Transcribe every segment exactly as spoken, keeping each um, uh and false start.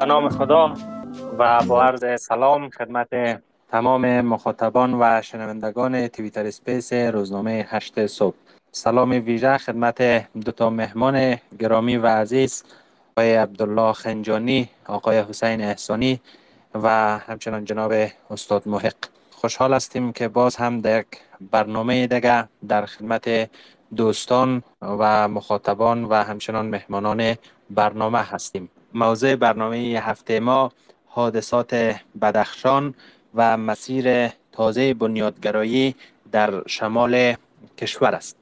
به نام خدا و با عرض سلام خدمت تمام مخاطبان و شنوندگان توییتر اسپیس روزنامه هشت صبح. سلام ویژه خدمت دو تا مهمان گرامی و عزیز، آقای عبدالله خنجانی، آقای حسین احسانی و همچنان جناب استاد محقق. خوشحال هستیم که باز هم در یک برنامه دیگر در خدمت دوستان و مخاطبان و همچنان مهمانان برنامه هستیم. موضوع برنامه هفته ما حادثات بدخشان و مسیر تازه بنیادگرایی در شمال کشور است.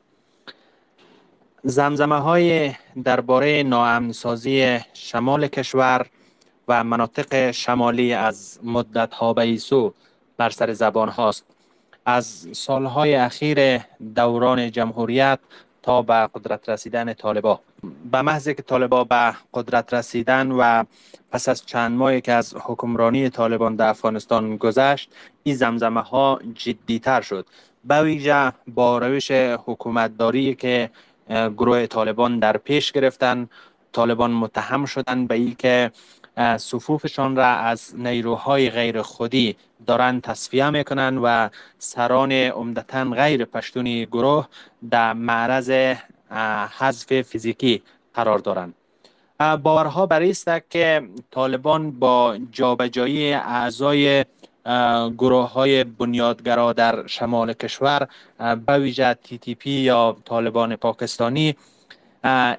زمزمه های درباره ناامنسازی شمال کشور و مناطق شمالی از مدت ها به سو بر سر زبان هاست. از سالهای اخیر دوران جمهوریت تا به قدرت رسیدن طالبان، به محض که طالبان به قدرت رسیدن و پس از چند ماهی که از حکمرانی طالبان در افغانستان گذشت، این زمزمه ها جدی تر شد، به ویژه با روش حکومتداری که گروه طالبان در پیش گرفتن. طالبان متهم شدند به اینکه صفوفشان را از نیروهای غیر خودی دارن تصفیه میکنن و سران عمدتاً غیر پشتونی گروه در معرض حذف فیزیکی قرار دارند. باورها بر این است که طالبان با جابجایی اعضای گروه های بنیادگرا در شمال کشور، به ویژه تی تی پی یا طالبان پاکستانی،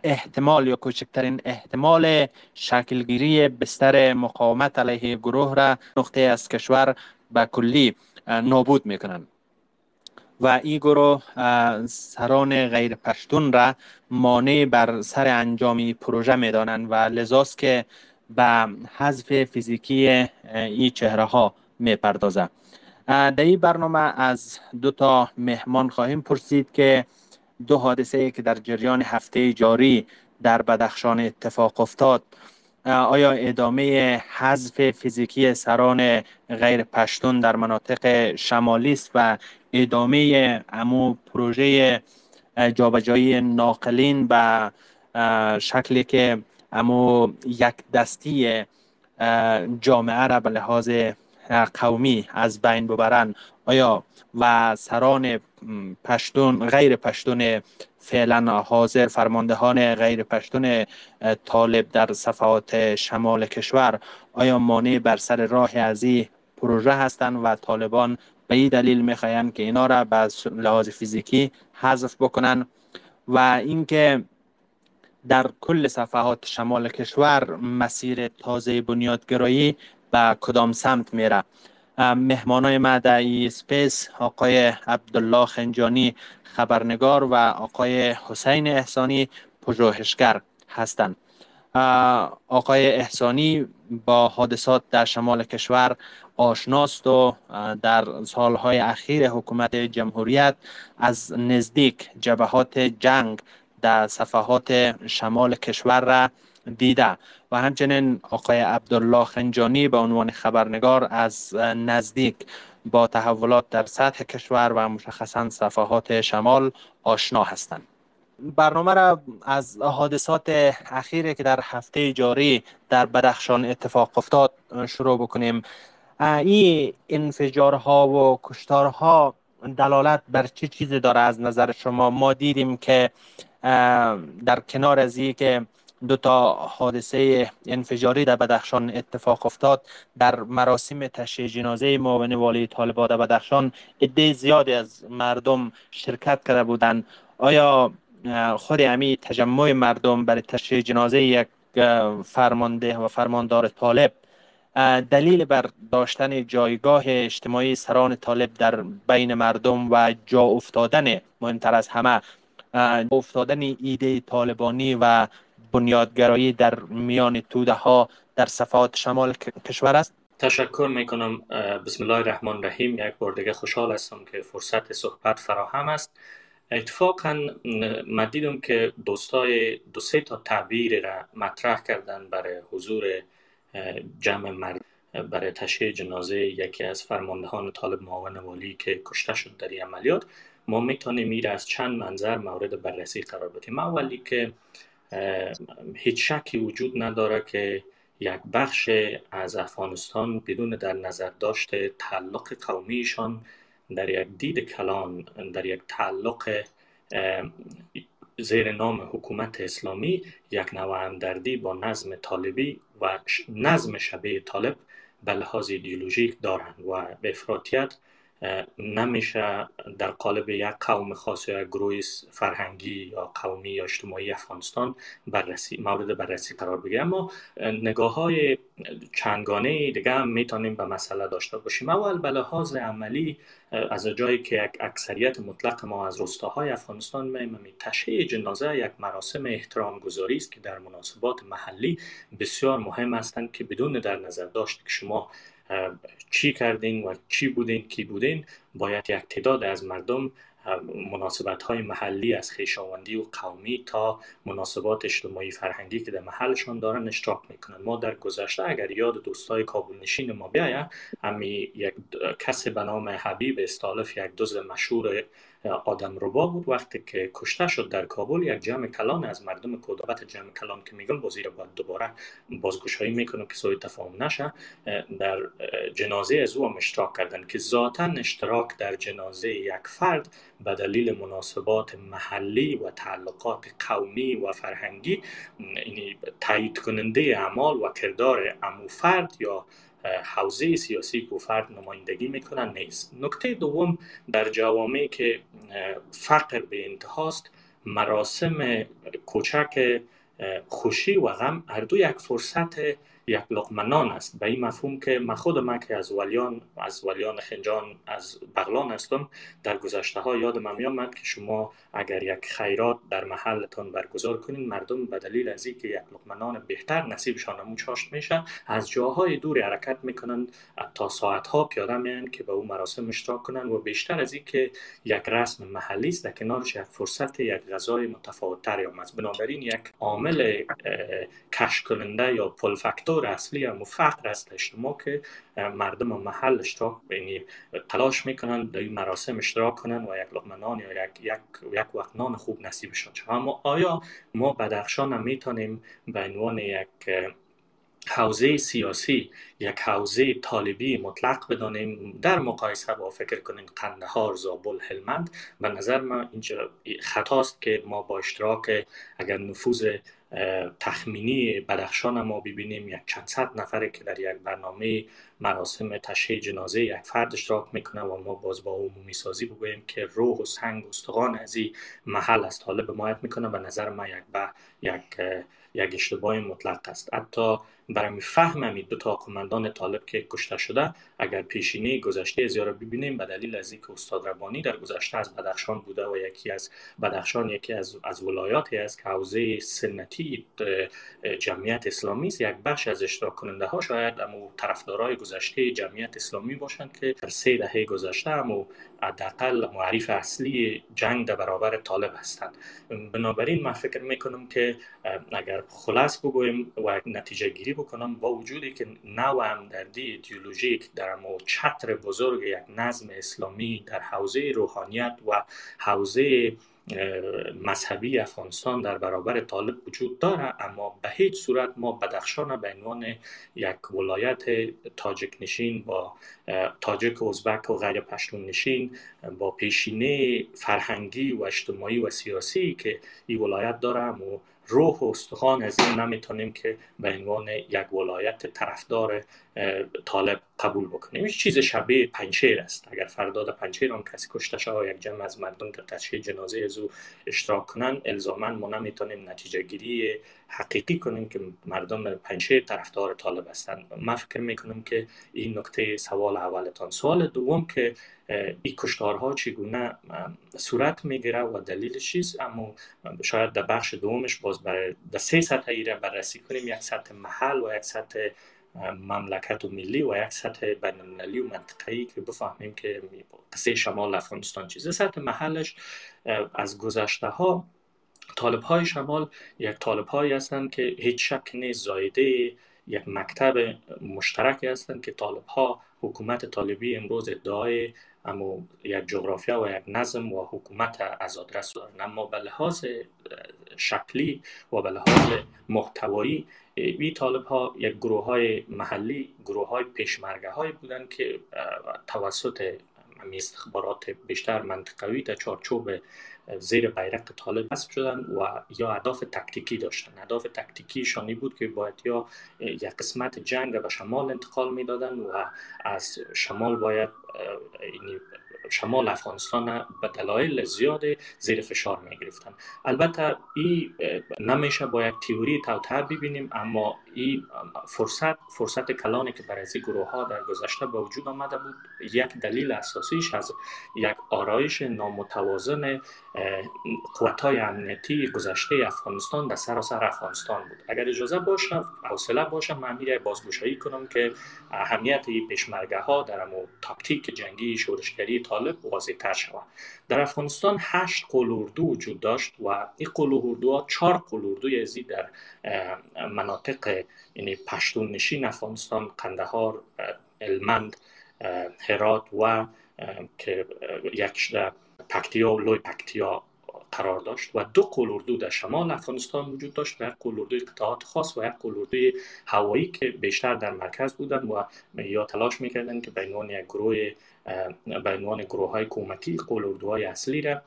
احتمال یا کوچکترین احتمال شکلگیری بستر مقاومت علیه گروه را نقطه از کشور به کلی نابود میکنند و این گروه سران غیر پشتون را مانع بر سر انجامی پروژه میدانند و لذاست که به حذف فیزیکی این چهره ها میپردازند. در این برنامه از دو تا مهمان خواهیم پرسید که دو حادثه‌ای که در جریان هفته جاری در بدخشان اتفاق افتاد، آیا ادامه حذف فیزیکی سران غیر پشتون در مناطق شمالی است و ادامه امو پروژه جابجایی ناقلین به شکلی که امو یک دستی جامعه را به لحاظ قومی از بین ببرند، آیا و سران پشتون غیر پشتون فعلا حاضر، فرماندهان غیر پشتون طالب در صفحات شمال کشور، آیا مانع بر سر راه از این پروژه هستند و طالبان به این دلیل میخواهند که اینا را به لحاظ فیزیکی حذف بکنن؟ و اینکه در کل صفحات شمال کشور مسیر تازه بنیادگرایی به کدام سمت میره؟ مهمانای ما در اسپیس، آقای عبدالله خنجانی خبرنگار و آقای حسین احسانی پژوهشگر هستند. آقای احسانی با حادثات در شمال کشور آشناست و در سالهای اخیر حکومت جمهوریت از نزدیک جبهات جنگ در صفحات شمال کشور را دیده و همچنین آقای عبدالله خنجانی به عنوان خبرنگار از نزدیک با تحولات در سطح کشور و مشخصا صفحات شمال آشنا هستند. برنامه را از حادثات اخیر که در هفته جاری در بدخشان اتفاق افتاد شروع بکنیم. این انفجارها و کشتارها دلالت بر چه چیزی داره از نظر شما؟ ما دیدیم که در کنار از این که دو تا حادثه انفجاری در بدخشان اتفاق افتاد، در مراسم تشییع جنازه معاون والی طالبان در بدخشان عده زیادی از مردم شرکت کرده بودند. آیا خود همین تجمع مردم برای تشییع جنازه یک فرمانده و فرماندار طالب دلیل بر داشتن جایگاه اجتماعی سران طالب در بین مردم و جا افتادن، مهمتر از همه افتادن ایده طالبانی و بنیادگرایی در میان توده ها در صفحات شمال کشور است؟ تشکر میکنم. بسم الله الرحمن الرحیم. یک بار دیگه خوشحال هستم که فرصت صحبت فراهم است. اتفاقا من دیدم که دوستای دو سه تا تعبیر را مطرح کردن برای حضور جمع مردم برای تشییع جنازه یکی از فرماندهان طالب معاون والی که کشته شد در این عملیات. ما میتونیم این را از چند منظر مورد بررسی قرار بدیم. اولی که هیچ شکی وجود نداره که یک بخش از افغانستان بدون در نظر داشت تعلق قومیشان در یک دید کلان، در یک تعلق زیر نام حکومت اسلامی، یک نوع همدردی با نظم طالبی و نظم شبیه طالب به لحاظ ایدئولوژیک دارند و به افراطیت نمیشه در قالب یک قوم خاص یا گروه فرهنگی یا قومی یا اجتماعی افغانستان بررسی مورد بررسی قرار بگیریم. اما نگاه‌های چندگانه دیگه هم میتونیم به مسئله داشته باشیم. اول به لحاظ عملی، از جایی که یک اکثریت مطلق ما از روستاهای افغانستان میمیم، تشییع جنازه یک مراسم احترام گذاری است که در مناسبات محلی بسیار مهم هستند که بدون در نظر داشت که شما چی کردین و چی بودین کی بودین، باید یک تعداد از مردم مناسبت‌های محلی از خویشاوندی و قومی تا مناسبات اجتماعی فرهنگی که در محلشان دارن اشتراک میکنن. ما در گذشته اگر یاد دوستای کابلنشین ما بیاید، همی یک کسی به نام حبیب استالف، یک دزد مشهور آدم ربا بود، وقتی که کشته شد در کابل، یک جمع کلان از مردم کودابت، جمع کلان که میگم بازی را باید دوباره بازگشایی میکنم که سوء تفاهم نشه، در جنازه از او هم اشتراک کردن که ذاتاً اشتراک در جنازه یک فرد به دلیل مناسبات محلی و تعلقات قومی و فرهنگی تایید کننده اعمال و کردار عمو فرد یا حوزه سیاسی که فرد نمایندگی میکنن نیست. نکته دوم، در جوامعی که فقر به انتهاست، مراسم کوچک خوشی و غم هر دو یک فرصت یک لقمه نان است، به این مفهوم که من خود من که از ولیان از ولیان خنجان از بغلان هستم، در گذشته ها یاد من میاد که شما اگر یک خیرات در محلتان برگزار کنین، مردم به دلیل از اینکه یک لقمه نان بهتر نصیبشان هم چاشت میشه، از جاهای دوری حرکت میکنن، تا ساعت ها پیاده میان که به اون مراسم اشتراک کنن و بیشتر از اینکه یک رسم محلی است، در کنارش یک فرصت یک غذای متفاوت تر هم است. بنابراین یک عامل کشف کننده یا پل فاکتور اصلی هم فقر است اجتماع که مردم محل اشتراک یعنی تلاش میکنند در این مراسم اشتراک کنند و یک لقمه نان یا یک یک یک وقت نان خوب نصیبشان شود. اما آیا ما بدخشان هم میتونیم به عنوان یک حوزه سیاسی، یک حوزه طالبی مطلق بدانیم در مقایسه با فکر کنیم قندهار، زابل، هلمند؟ به نظر من اینجا خطاست که ما با اشتراک، اگر نفوذ تخمینی بدخشان ما ببینیم، یک چند صد نفره که در یک برنامه مراسم تشییع جنازه یک فرد اشتراک میکنه و ما باز با عمومی سازی بگوییم که روح و سنگ و استخوان از این محل از طالب حمایت میکنه، به نظر من یک به یک یک اشتباه مطلق است. حتی برای فهم دو تا قومندان طالب که کشته شده، اگر پیشینه گذشته از یارا ببینیم، به دلیل از اینکه استاد ربانی در گذشته از بدخشان بوده و یکی از بدخشان یکی از از ولایاتی است که حوزه سنتی جمعیت اسلامی است، یک بخش از اشتراک کننده ها شاید امو طرفدارای گذشته جمعیت اسلامی باشند که در سه دهه گذشته امو حداقل معرف اصلی جنگ در برابر طالب هستند. بنابراین من فکر میکنم که اگر خلاص بگویم و نتیجه گیری بکنم، با وجودی که نوع همدردی ایدئولوژیک در مو چتر بزرگ یک نظم اسلامی در حوزه روحانیت و حوزه مذهبی افغانستان در برابر طالب وجود داره، اما به هیچ صورت ما بدخشان به عنوان یک ولایت تاجک نشین با تاجک و ازبک و غیر پشتون نشین با پیشینه فرهنگی و اجتماعی و سیاسی که این ولایت داره و روح و استخوان از این نمیتونیم که به عنوان یک ولایت طرفدار طالب قبول بکنیم. این چیز شبیه پنچیر است. اگر فردا در پنچیر هم کسی کشته شود، یک جمع از مردم در تشییع جنازه از او اشتراک کنند، الزاما ما نمیتونیم نتیجه گیری حقیقی کنیم که مردم در پنچیر طرفدار طالب هستند. من فکر میکنم که این نکته سوال اولتان. سوال دوم که این کشتارها چگونه صورت میگیره و دلیل چیز، اما شاید در بخش دومش باز برای سه سطح ایره بررسی کنیم، یک سطح محل و یک سطح مملکت و ملی و یک سطح بین‌المللی و منطقه‌ای که بفهمیم که قصه شمال افغانستان چیزه. سطح محلش، از گذشته ها طالب های شمال یک طالب هایی هستند که هیچ شک نیست زایده یک مکتب مشترکی هستند که طالب ها، حکومت طالبی امروز ادعای اما یک جغرافیا و یک نظم و حکومت آزادرس دارند، اما به لحاظ شکلی و به لحاظ محتوایی این طالب ها یک گروه های محلی، گروه های پیشمرگه هایی بودند که توسط استخبارات بیشتر منطقوی در چارچوب زیر بیرق طالب حذف شدند و یا اهداف تکتیکی داشتند. اهداف تکتیکی شانی بود که باید یا یک قسمت جنگ را به شمال انتقال میدادند و از شمال باید شمال افغانستان به دلایل زیاد زیر فشار می گرفتن. البته این نمیشه باید تئوری توطئه ببینیم، اما این فرصت فرصت کلانی که برای این گروه ها در گذشته به وجود آمده بود، یک دلیل اساسیش از یک آرایش نامتوازن قوت‌های امنیتی گذشته افغانستان در سراسر افغانستان بود. اگر اجازه باشه، حوصله باشه، من میرم بازگشایی کنم که اهمیت پیشمرگه ها در امو تاکتیک جنگی شورشگری طالب واضح‌تر شود. در افغانستان هشت قلوردو وجود داشت و این قلوردوها چهار قلوردوی ازی در مناطق یعنی پشتون نشین افغانستان، قندهار، هلمند، هرات و که یکش در پکتیا و لوی پکتیا قرار داشت و دو قلوردو در شمال افغانستان وجود داشت و یک قلوردوی قطعات خاص و یک قلوردوی هوایی که بیشتر در مرکز بودن و یا تلاش میکردن که به عنوان یک گروه به عنوان گروه های کمکی قلوردوهای اصلی را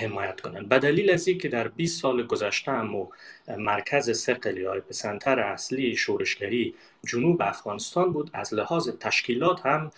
حمایت کنند. به دلیل از اینکه در بیست سال گذشته هم مرکز سرقلی های پسنتر اصلی شورشگری جنوب افغانستان بود، از لحاظ تشکیلات هم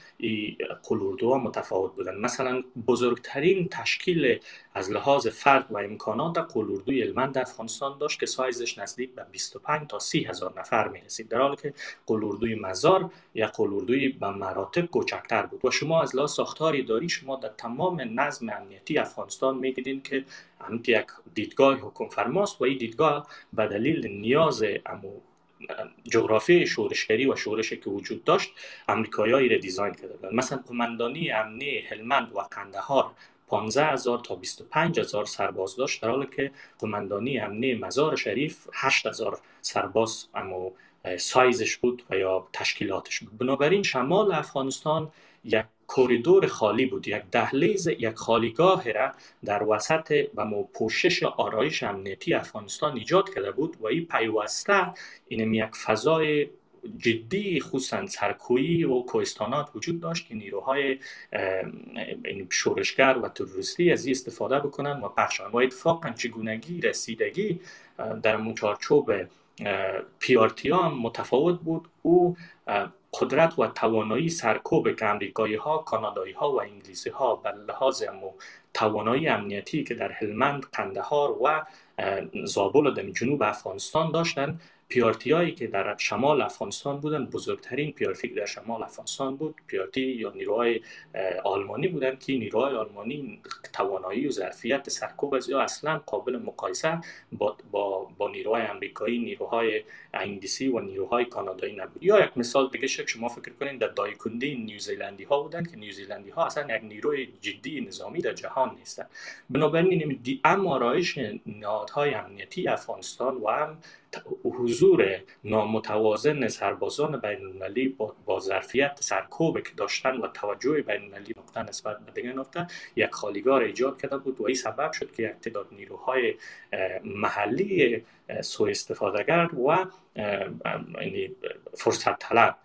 قلوردوها متفاوت بودند. مثلا بزرگترین تشکیل از لحاظ فرد و امکانات قلوردوی هلمند افغانستان داشت که سایزش نزدیک به بیست و پنج تا سی هزار نفر می رسید، در حالی که قلوردوی مزار یا قلوردوی به مراتب کوچکتر بود. و شما از لحاظ ساختار اداری شما در تمام نظم امنیتی افغانستان می دیدین که همتی یک دیدگاه حکم فرماست و این دیدگاه به دلیل نیاز امو جغرافی شورشگری و شورشی که وجود داشت، امریکایی‌ها را دیزاین کردند. مثلا قماندانی امنی هلمند و قندهار پانزده هزار تا بیست و پنج هزار سرباز داشت، در حالی که قماندانی امنی مزار شریف هشت هزار سرباز اما سایزش بود و یا تشکیلاتش بود. بنابراین شمال افغانستان یک کوریدور خالی بود، یک دهلیز، یک خالیگاه را در وسط و پوشش آرایش امنیتی افغانستان ایجاد کرده بود و این پیوسته این یک فضای جدی خصوصا سرکویی و کوهستانات وجود داشت که نیروهای شورشگر و تروریستی از این استفاده بکنن و پخشان. و اتفاقا چگونگی رسیدگی در مچارچوب پیارتی هم متفاوت بود. او قدرت و توانایی سرکوب که امریکایی ها، کانادایی ها و انگلیسی ها به لحاظ توانایی امنیتی که در هلمند، قندهار و زابل در جنوب افغانستان داشتند، پیارتی هایی که در شمال افغانستان بودند، بزرگترین پیارتی که در شمال افغانستان بود پیارتی یا نیروهای آلمانی بودند که نیروهای آلمانی توانایی و ظرفیت سرکوب از یا اصلا قابل مقایسه با, با, با نیروهای امریکایی، نیروهای انگلیسی و نیروهای کانادایی نبود. یا یک مثال دیگه شما فکر کنید در دایکندی نیوزیلندی ها بودند که نیوزیلندی ها اصلا یک نیروی جدی نظامی در جهان نیستند. بنابراین هم آرایش نهادهای امنیتی افغانستان و هم حضور نامتوازن سربازان بین‌المللی با, با ظرفیت سرکوب که داشتن و توجه بین‌المللی نقطه نسبت به دیگر نقطه یک خالیگاه ایجاد کرده بود و این سبب شد که تعداد نیروهای محلی سوء استفادهگر و فرصت طلب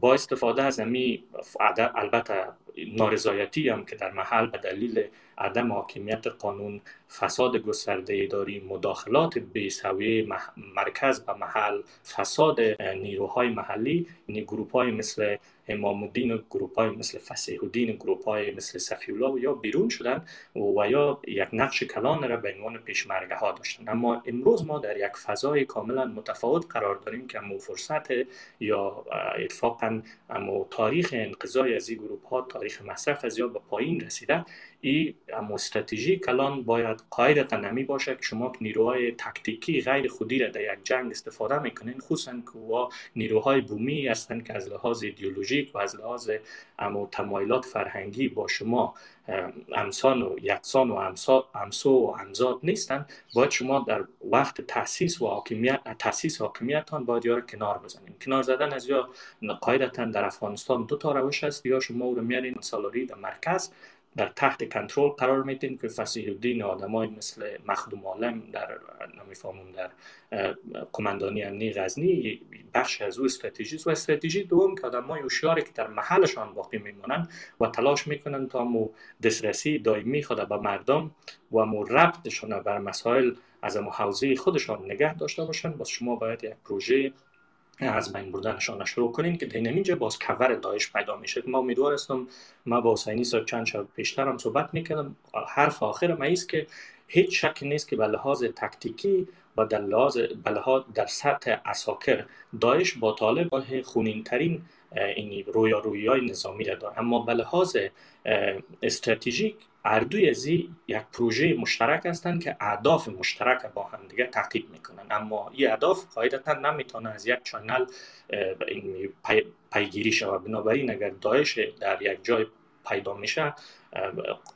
با استفاده از امی، البته نارضایتی هم که در محل به دلیل عدم حاکمیت قانون، فساد گسترده اداری، مداخلات بی‌سویه مرکز به محل، فساد نیروهای محلی، یعنی گروپ‌های مثل امام الدین و گروپ‌های مثل فصیح الدین و گروپ‌های مثل صفی الله یا بیرون شدن و یا یک نقش کلان را به عنوان پیشمرگه‌ها داشتن. اما امروز ما در یک فضای کاملا متفاوت قرار داریم که مو فرصت یا اتفاقا مو تاریخ انقضای از این گروپ‌ها، تاریخ مصرف از یا به پایین رسیده. این استراتژی کلان باید قاعده قنمی باشه که شما نیروهای تکتیکی غیر خودی را در یک جنگ استفاده میکنین، خصوصا که وا نیروهای بومی هستند که از لحاظ ایدئولوژیک و از لحاظ تمایلات فرهنگی با شما همسان و یکسان و همسو و همزاد نیستند. باید شما در وقت تاسیس و حاکمیت تاسیس حاکمیتتان باید یارو کنار بزنین. کنار زدن از یا قاعدتا در افغانستان دو تا روش است، یا شما رو میارین سالاری در مرکز در تحت کنترل قرار میدین که فصیح الدین آدمای مثل مخدوم عالم در نمیفهمم در کماندانی امنی غزنی بخش از او استراتژی و استراتژی دوم که آدمای هوشیاری که در محلشان باقی میمونن و تلاش میکنن تا مو دسترسی دائمی خود به مردم و مو ربطشون بر مسائل از محوزه خودشان نگه داشته باشن. باز شما باید یک پروژه از بین بردنشان شروع کنین که در اینجا باز کور داعش پیدا میشه. ما امیدوار هستم، ما با حسینی صاحب چند شب پیشتر هم صحبت میکردم، حرف آخر ما ایست که هیچ شک نیست که به لحاظ تکتیکی و در لحاظ در سطح عساکر داعش با طالب خونین ترین این رویارویی های نظامی را داره، اما به لحاظ استراتژیک هر دوی از یک پروژه مشترک هستند که اهداف مشترک با هم دیگه تعقیب میکنن، اما این اهداف قاعدتا نمیتونه از یک چانل پی، پیگیری شود. بنابراین اگر داعش در یک جای پیدا میشه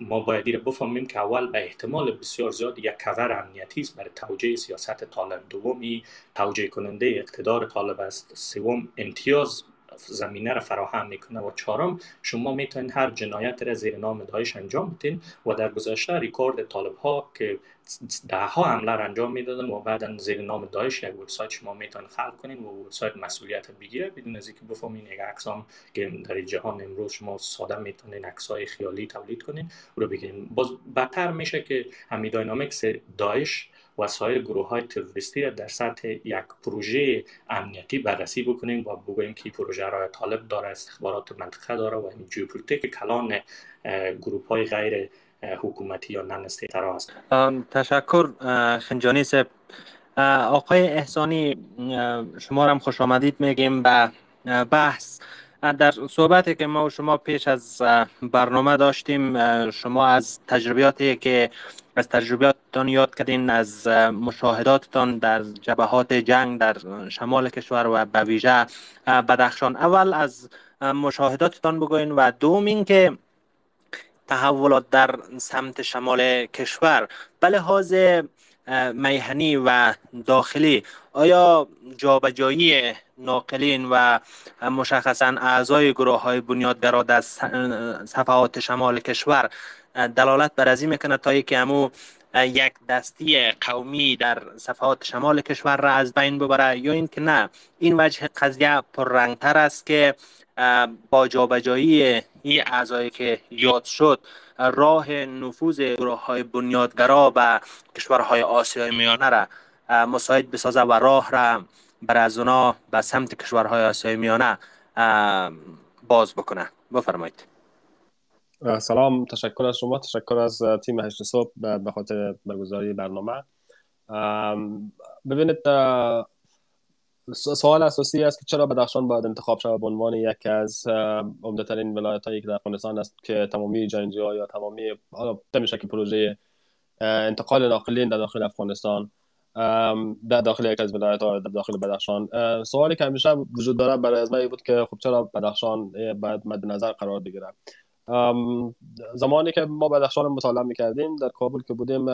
ما باید این بفهمیم که اول به احتمال بسیار زیاد یک کور امنیتی است برای توجیه سیاست طالب، دومی توجیه کننده اقتدار طالب است، سوم امتیاز زمینه را فراهم میکنه و چهارم شما میتونید هر جنایت را زیر نام داعش انجام بدین و در گذشته ریکورد طالب ها که ده ها حمله را انجام میدادن و بعدا زیر نام داعش یک وبسایت شما میتونید خلق کنین و وبسایت مسئولیت بگیره بدون از اینکه بفهمین یک عکسام که در جهان امروز شما ساده میتونین عکسای خیالی تولید کنین و رو بگیرین. باز بدتر میشه که همین داینامیکس داعش و سایر گروه های تروریستی را در سطح یک پروژه امنیتی بررسی بکنیم و بگوییم که پروژه را طالب داره، استخبارات منطقه داره و این ژئوپلیتیک کلان گروه های غیر حکومتی یا نان استیتار است. تشکر خنجانی صاحب. آقای احسانی شما هم خوش آمدید میگیم به بحث. در صحبتی که ما و شما پیش از برنامه داشتیم شما از تجربیاتی که از تجربیاتتان یاد کردین، از مشاهداتتان در جبهات جنگ در شمال کشور و به ویژه بدخشان، اول از مشاهداتتان بگوین و دوم این که تحولات در سمت شمال کشور به لحاظ میهنی و داخلی آیا جابجایی ناقلین و مشخصا اعضای گروه های بنیادگرا در صفحات شمال کشور دلالت بر از این میکنه تا اینکه همو یک دستی قومی در صفحات شمال کشور را از بین ببره، یا اینکه نه این وجه قضیه پررنگتر است که با جابجایی این اعضایی که یاد شد راه نفوذ گروه های بنیادگرا به کشورهای آسیای میانه را مساعد بسازه و راه را بر از اونا به سمت کشورهای آسیای میانه باز بکنه؟ بفرمایید. سلام، تشکر از شما، تشکر از تیم هشت صبح به خاطر برگزاری برنامه. ببینید سوال اساسی است که چرا بدخشان باید انتخاب شود به عنوان یکی از عمده‌ترین ولایت‌هایی که در افغانستان است که تمامی جنگجوها یا تمامی حالا تمیشه که پروژه انتقال ناقلین در داخل افغانستان در داخل یک از ولایت‌ها در داخل بدخشان. سوالی که همیشه وجود داره برای از من بود که خب چرا بدخشان باید مد نظر قرار بگیره. زمانی که ما بدخشان رو مطالعه میکردیم در کابل که بودیم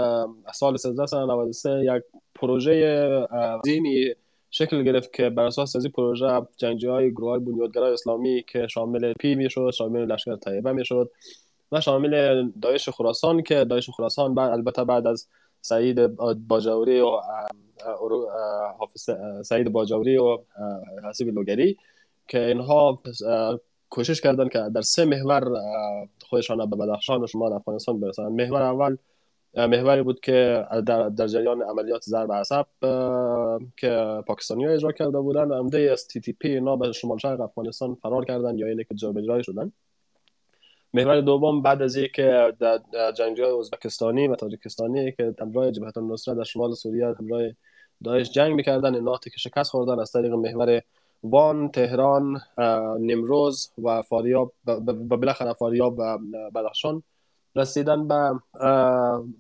سال هزار و سیصد و نود و سه یک پروژه عظیمی شکل گرفت که بر اساس از این پروژه جنگجوهای گروه بنیادگرای اسلامی که شامل پی میشد، شامل لشکر طیبه میشد و شامل داعش خراسان که داعش خراسان بعد البته بعد از سعید باجوری و حافظ سعید باجوری و حسیب لوگری که اینها کوشش کردن که در سه محور خودشان به بدخشان و شمال افغانستان برسانند. محور اول محوری بود که در, در جریان عملیات ضرب عصب که پاکستانی‌ها اجرا کرده بودند، عمده از تی تی پی اینا به شمال شرق افغانستان فرار کردند یا اینه که جابجایی شدند. محور دوم بعد از اینکه جنگجوهای ازبکستانی و تاجیکستانی که همراه جبهه النصره در شمال سوریه همراه داعش جنگ می‌کردند، اینا که شکست خوردن از طریق محور وان، تهران، نمروز و فاریاب و بالاخره فاریاب و بدخشان رسیدن به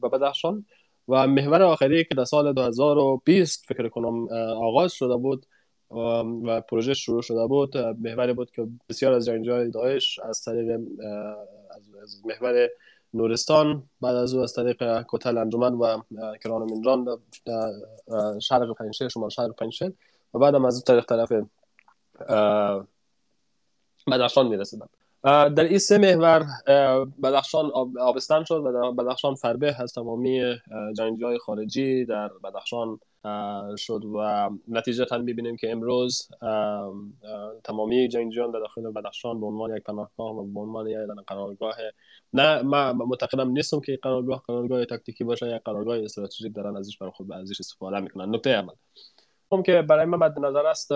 بدخشان. و محور آخری که در سال دو هزار و بیست فکر کنم آغاز شده بود و پروژه شروع شده بود، محوری بود که بسیار از جنگجوهای داعش از طریق از محور نورستان بعد از او از طریق کتل انجمن و کران و منجان شرق پنجشیر شمال شرق پنجشیر و بعدم از طریق طرف بدخشان میرسیدن. در این سه محور بدخشان آبستن شد و در بدخشان فربه از تمامی جنگجویان خارجی در بدخشان شد و نتیجتاً می‌بینیم که امروز تمامی جنگجویان در داخل بدخشان به عنوان یک پناهگاه و به عنوان یک قرارگاه، نه من معتقدم نیستم که قرارگاه قرارگاه تاکتیکی باشه، یک قرارگاه استراتژیک دارن ازش برای خود ازش استفاده میکنن. نکته اول هم که برای من مد نظر است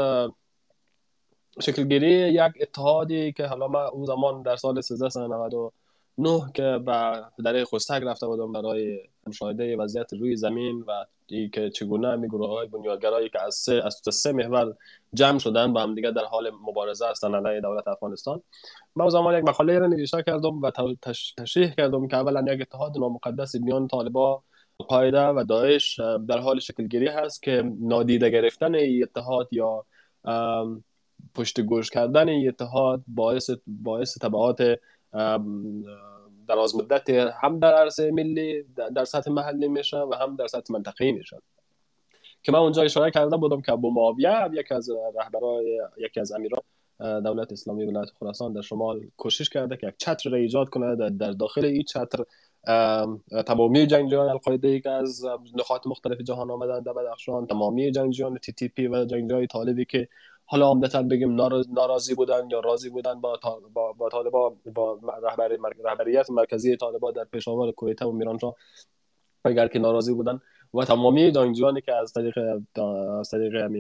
شکلگیری یک اتحادی که حالا ما اون زمان در سال سیزده نود و نه که به دره خستک رفته بودم برای مشاهده وضعیت روی زمین و اینکه چگونه می گروه‌های بنیادگرایی که از سه از سه محور جمع شدن با هم دیگه در حال مبارزه هستند علیه دولت افغانستان. من اون زمان یک مقاله را نوشته کردم و تشریح کردم که اولا یک اتحاد نامقدس میان طالبان، القاعده و داعش در حال شکلگیری هست که نادیده گرفتن این اتحاد یا پشت گوش کردن این اتحاد باعث باعث تبعات دراز مدت هم در عرصه ملی در سطح محلی میشه و هم در سطح منطقه‌ای میشه. که من اونجا اشاره کرده بودم که ابو معاویه یکی از رهبرای یکی از امیران دولت اسلامی ولایت خراسان در شمال کوشش کرده که یک چتر را ایجاد کنه، در داخل این چتر تمامی جنگجویان القاعده که از نقاط مختلف جهان آمدند در بدخشان، تمامی جنگجویان تی تی پی و جنگجویان طالبی که حالا عمدتاً بگیم ناراضی بودن یا راضی بودن با با با طالبان، با رهبری رهبریت مرکزی طالبان در پشاور، کویته و میرانشاه، اگر که ناراضی بودن و تمامی جنگجویانی که از طریق از طریق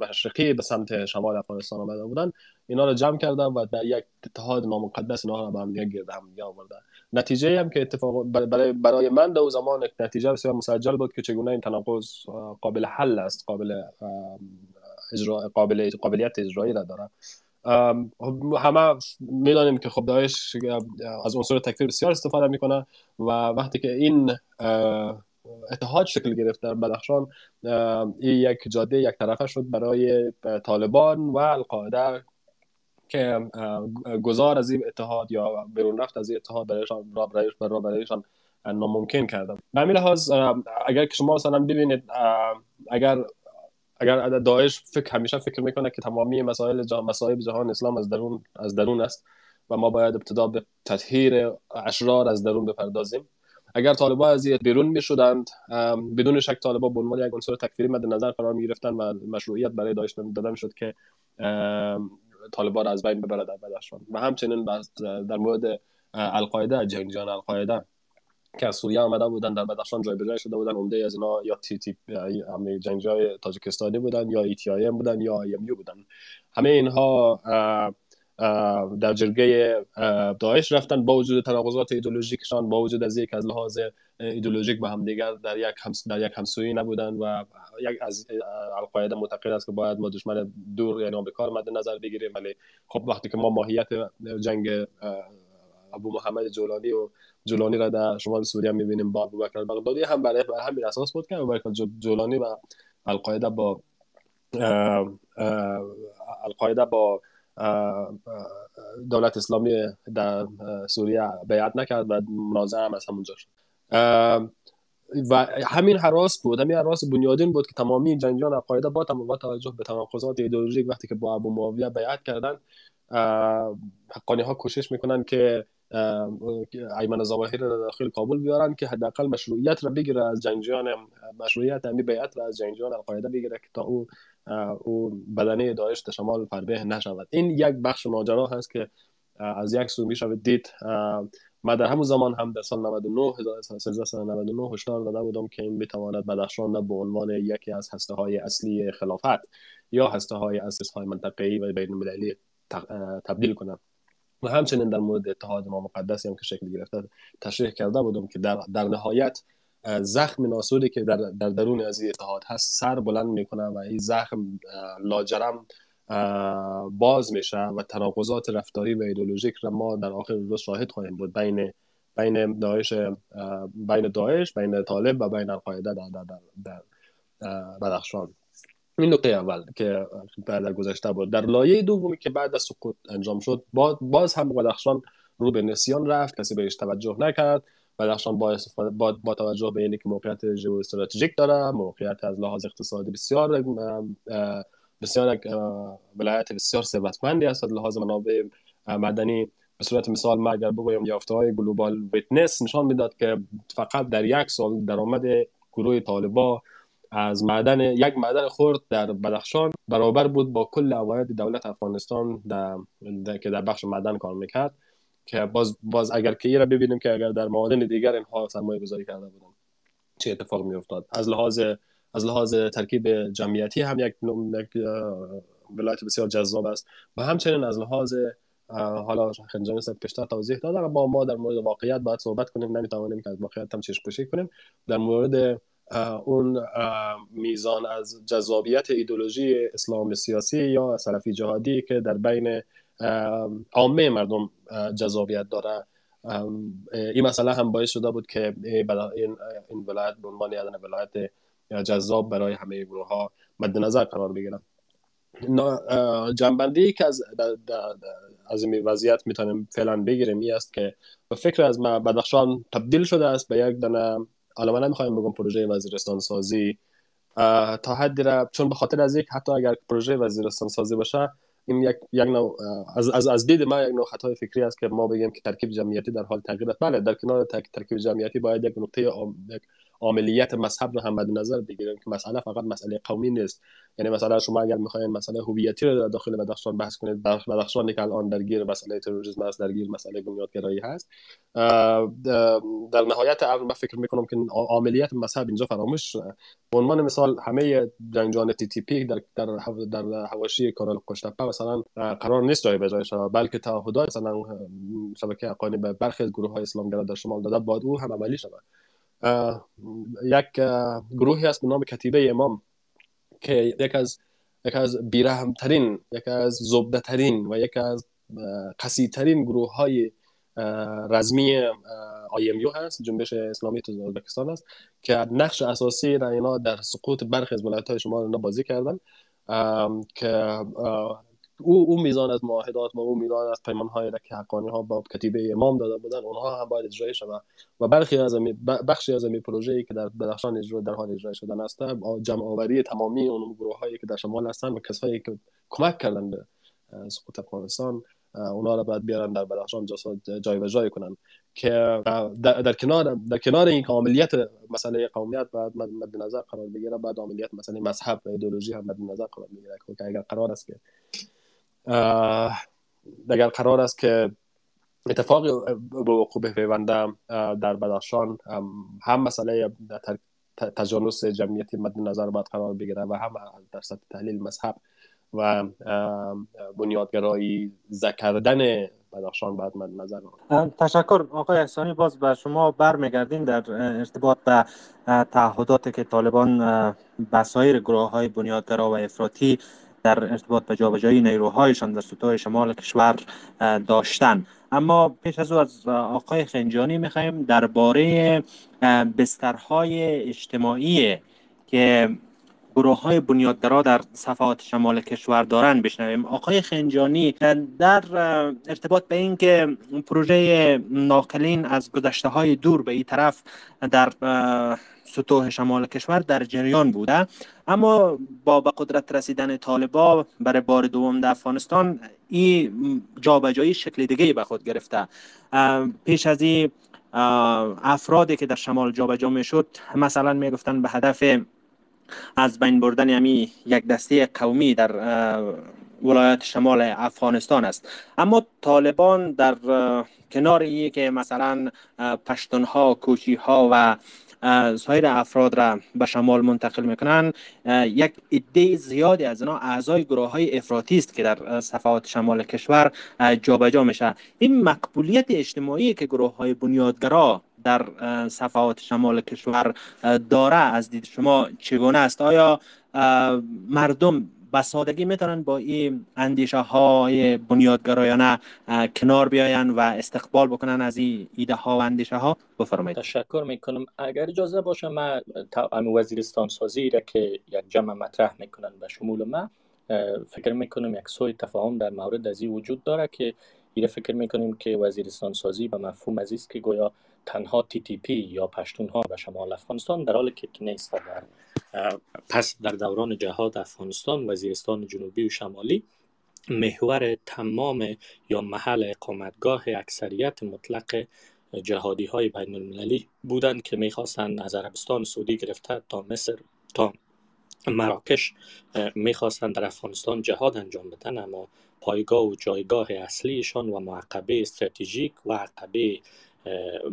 مشرقی به سمت شمال افغانستان آمده بودن، اینا رو جمع کردن و در یک اتحاد نامقدس اینا رو به هم گرد هم آوردن. نتیجه هم که اتفاق برای برای من در زمان نتیجه بسیار مسجل بود که چگونه این تناقض قابل حل است، قابل اجرا قابل قابلیت اجرایی را داره. همه میدانیم که خب داعش از عنصر تکفیر بسیار استفاده میکنه و وقتی که این اتحاد شکل گرفت در بدخشان، این یک جاده یک طرفه شد برای طالبان و القاعده که گذار از این اتحاد یا بیرون رفت از این اتحاد برایشان را برایش برا برایشان ناممکن کردم. به همین لحاظ اگر که شما مثلا ببینید، اگر اگر داعش فکر همیشه فکر میکنه که تمامی مسائل جهان مسائل جهان اسلام از درون از درون است و ما باید ابتدا به تطهیر اشرار از درون بپردازیم. اگر طالبان از بیرون میشدند، بدون شک طالبان به عنوان یک عنصر تکفیری مد نظر قرار میگرفتند و مشروعیت برای داعش داده میشد که طالبان را از بین ببرد در بدخشان. و همچنین در مورد القاعده، جنگجویان القاعده که از سوریه آمده بودن در بدخشان جایگزین شده بودن، عمده از اینا یا تی تی پی جنگجوی تاجیکستانی بودن یا ای تی آی ام بودن یا آی ام یو بودن. همه اینها در جرگه داعش رفتن با وجود تناقضات ایدئولوژیکشان، با وجود از یک از لحاظ ایدئولوژیک با هم دیگر در یک همس... در یک همسویی نبودن و یک از القاعده معتقد است که باید ما دشمن دور یعنی آمریکا مد نظر بگیریم، ولی خب وقتی که ما ماهیت جنگ ابو محمد جولانی و جولانی را در شمال سوریه می‌بینیم با ابو بکر بغدادی، هم برای همین اساس بود که ابو بکر جولانی و القاعده با القاعده با دولت اسلامی در سوریه بیعت نکرد و منازعه هم از همونجا شد. و همین هراس بود، همین هراس بنیادین بود که تمامی جنگجویان القاعده با توجه به تناقضات ایدئولوژیک وقتی که با ابو معاویه بیعت کردن، حقانی ها کوشش میکنن که ایمن الظواهری را داخل کابل بیارن که حداقل مشروعیت را بگیره از جنگجویان، مشروعیت همین بیعت را از جنگجویان القاعده بگیره که تا او او بدنه داعش در شمال فربه نشود. این یک بخش ماجرا هست که از یک سو میشود دید. ما در همون زمان هم در سال نود و نه هشدار داده بودم که این میتواند بدخشان را به عنوان یکی از هسته های اصلی خلافت یا هسته های اساس های منطقه‌ای و بین‌المللی تبدیل کنم. و همچنین در مورد اتحاد نامقدسی هم که شکل گرفته تشریح کرده بودم که در در نهایت زخم ناسوری که در در درون از این اتحاد هست سر بلند میکنه و این زخم لاجرم باز میشه و تناقضات رفتاری و ایدئولوژیک را ما در آخر روز شاهد خواهیم بود بین بین داعش بین داعش بین طالب و بین القاعده در در در بدخشان. این نقطه اول که در گذشته بود. در لایه دومی که بعد از سقوط انجام شد، باز هم بدخشان رو به نسیان رفت، کسی بهش توجه نکرد. بدخشان با استفاده با, با توجه به اینی که موقعیت ژئواستراتژیک داره، موقعیت از لحاظ اقتصادی بسیار بسیار ولایت بسیار ثروتمندی است، از لحاظ منابع مدنی. به صورت مثال ما اگر بگویم یافته‌های گلوبال ویتنس نشان میداد که فقط در یک سال درآمد گروه طالبان از معدن یک معدن خرد در بدخشان برابر بود با کل عواید دولت افغانستان در که در بخش معدن کار میکرد، که باز باز اگر که این را ببینیم که اگر در معادن دیگر اینها سرمایه گذاری کرده بودن چه اتفاق می افتاد. از لحاظ از لحاظ ترکیب جمعیتی هم یک ولایت بسیار جذاب است و همچنین از لحاظ حالا خنجانی صاحب پیشتر توضیح دادن. با ما در مورد واقعیت باید صحبت کنیم، نمیتوانیم که از واقعیت هم چشم پوشی کنیم. در مورد اون میزان از جذابیت ایدئولوژی اسلام سیاسی یا سلفی جهادی که در بین عامه مردم جذابیت داره، این مسئله هم باعث شده بود که این این ولایت به عنوان یک ولایت جذاب برای همه گروه ها مد نظر قرار بگیرن. جنبندی که از در در از این وضعیت میتونیم فعلا بگیریم این است که به فکر از ما بدخشان تبدیل شده است به یک دانه، حالا من نمیخوایم بگم پروژه وزیرستان سازی تا حدی را، چون به خاطر از یک حتی اگر پروژه وزیرستان سازی باشه این یک یک نوع از از از دید ما یک نوع خطای فکری است که ما بگیم که ترکیب جمعیتی در حال تغییر است. بله، در کنار ترکیب جمعیتی باید یک نقطه عاملیت مذهب رو هم مد نظر بگیریم که مسئله فقط مسئله قومی نیست. یعنی مثلا شما اگر میخواین مسئله هویتی رو داخل بدخشان بحث کنید، بدخشانی که الان درگیر مسئله تروریسم است، درگیر مسئله بنیادگرایی هست، در نهایت امر من فکر میکنم که عاملیت مذهب اینجا فراموش شده. به عنوان مثال همه جنگجویان تی تی پی در در در حواشی کارل قشتپه مثلا قرار نیست جای به جای شده، بلکه تعهدات مثلا شبکه حقانی به برخی از گروه‌های اسلامگرا در شمال داده بود او هم عملی شود. یک گروهی است به نام کتیبه امام که یک از یک از بیرحم ترین، یک از زبده ترین و یک از قسی ترین گروه های رزمی آی ام یو هست، جنبش اسلامی ازبکستان است، که نقش اساسی را اینا در سقوط برخی از ولایت‌های شمال اینا بازی کردن، که او او میزان از معاهدات و او میزان از پیمان‌هایی که حقانی‌ها با کتیبه امام داده بودن اونها هم باید اجرا شد و برخی از بخشی از این پروژه‌ای که در بدخشان اجرا در حال اجرا شدن است، جمع آوری تمامی اون گروه‌هایی که در شمال هستند و کسایی که کمک کردن به سقوط افغانستان اونها را باید بیارن در بدخشان جایگزین کنن، که در, در کنار در کنار این عاملیت مسئله قومیت باید مد نظر قرار بگیره، بعد عاملیت مسئله مذهب و ایدئولوژی هم مد نظر قرار بگیره. که اگر قرار است که اگر قرار است که اتفاقی به وقوع بپیونده در بدخشان، هم مسئله تجانس جمعیتی مد نظر باید قرار بگیره و هم در سطح تحلیل مذهب و بنیادگرایی زکردن بدخشان باید مد نظر باید. تشکر آقای احسانی. باز به شما برمیگردیم در ارتباط به تعهداتی که طالبان به سایر گروه های بنیادگرا و افراطی در ارتباط به جابجایی نیروهایشان در سطوح شمال کشور داشتن. اما پیش از او از آقای خنجانی می‌خوایم درباره بسترهای اجتماعی که گروه‌های بنیادگرا در صفحات شمال کشور دارن بشنویم. آقای خنجانی، در ارتباط به این که پروژه ناقلین از گذشته‌های دور به این طرف در سطوح شمال کشور در جریان بوده، اما با به قدرت رسیدن طالبان برای بار دوم در افغانستان این جابجایی شکل دیگه به خود گرفته. پیش از این افرادی که در شمال جابجا میشد مثلا میگفتن به هدف از بین بردن امی یک دسته قومی در ولایت شمال افغانستان است، اما طالبان در کنار این که مثلا پشتونها، کوچیها و سایر افراد را به شمال منتقل میکنن، یک عده زیادی از اینا اعضای گروه های افراطی است که در صفحات شمال کشور جابجا میشه. این مقبولیت اجتماعی که گروه های بنیادگرا در صفحات شمال کشور داره از دید شما چگونه است؟ آیا مردم به سادگی میتونن با این اندیشه های بنیادگرایانه کنار بیاین و استقبال بکنن از این ایده ها و اندیشه ها؟ بفرمایید. تشکر میکنم. اگر اجازه باشه من امی وزیرستان سازی را که یک جمع مطرح میکنن به شمول ما، فکر میکنم یک سوء تفاهم در مورد از این وجود داره که ایره فکر میکنیم که وزیرستان سازی به مفهوم عزیز که گویا تنها تی تی پی یا پشتون ها به شمال افغانستان، در حالی که نیست. در پس در دوران جهاد افغانستان وزیرستان جنوبی و شمالی محور تمام یا محل اقامتگاه اکثریت مطلق جهادی های بین المللی بودند که میخواستند از عربستان سعودی گرفته تا مصر تا مراکش میخواستند در افغانستان جهاد انجام بدن، اما پایگاه و جایگاه اصلیشان و معقبه استراتژیک و عقبه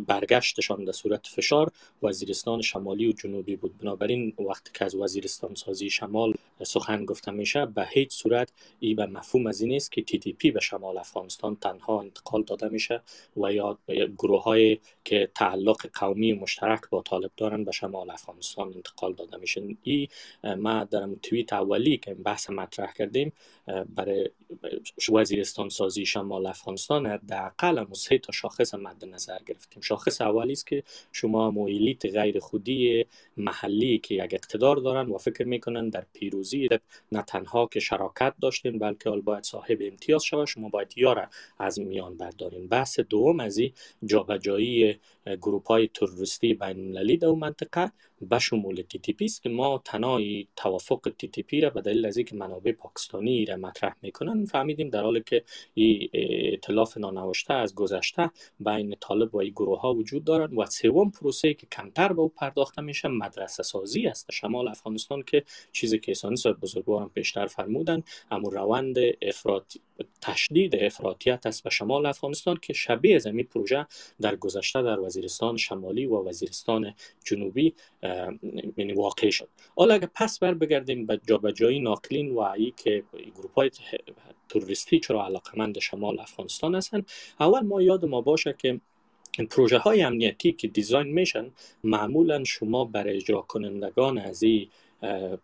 برگشتشان در صورت فشار وزیرستان شمالی و جنوبی بود. بنابراین وقتی که از وزیرستان سازی شمال سخن گفته میشه، به هیچ صورت ای به مفهوم از این نیست که تی تی پی به شمال افغانستان تنها انتقال داده میشه و یا گروه هایی که تعلق قومی مشترک با طالب دارن به شمال افغانستان انتقال داده میشه. این ما در توییت اولی که بحث مطرح کردیم برای وزیرستان سازی شمال افغانستان حداقل سه تا شاخص مد نظر گرفتیم. شاخص اولی است که شما موئلیت غیر خودی محلی که یک اقتدار دارن و فکر میکنن در پیروز نه تنها که شراکت داشتین بلکه آل باید صاحب امتیاز شود، شما باید یاره از میان بردارین. بحث دوم از این جابجایی گروپ‌های تروریستی بین‌المللی در منطقه به شمول تی تی پی است که ما تنایی توافق تی تی پی را به دلیل از اینکه منابع پاکستانی را مطرح میکنن فهمیدیم، در حالی که این ائتلاف نانوشته از گذشته بین طالب و این گروه ها وجود دارن. و سوم پروسه‌ای که کمتر به او پرداخته میشه مدرسه سازی است شمال افغانستان، که چیزی که احسانی صاحب بزرگوارم پیشتر فرمودن اما روند افراطی تشدید افراطیت است به شمال افغانستان که شبیه از این پروژه در گذشته در وزیرستان شمالی و وزیرستان جنوبی یعنی واقع شد. حالا اگه پس بر بگردیم به جابجایی ناقلین و ای که گروپ‌های توریستی چرا علاقمند شمال افغانستان هستند، اول ما یاد ما باشه که پروژه های امنیتی که دیزاین میشن معمولا شما برای اجرا کنندگان از این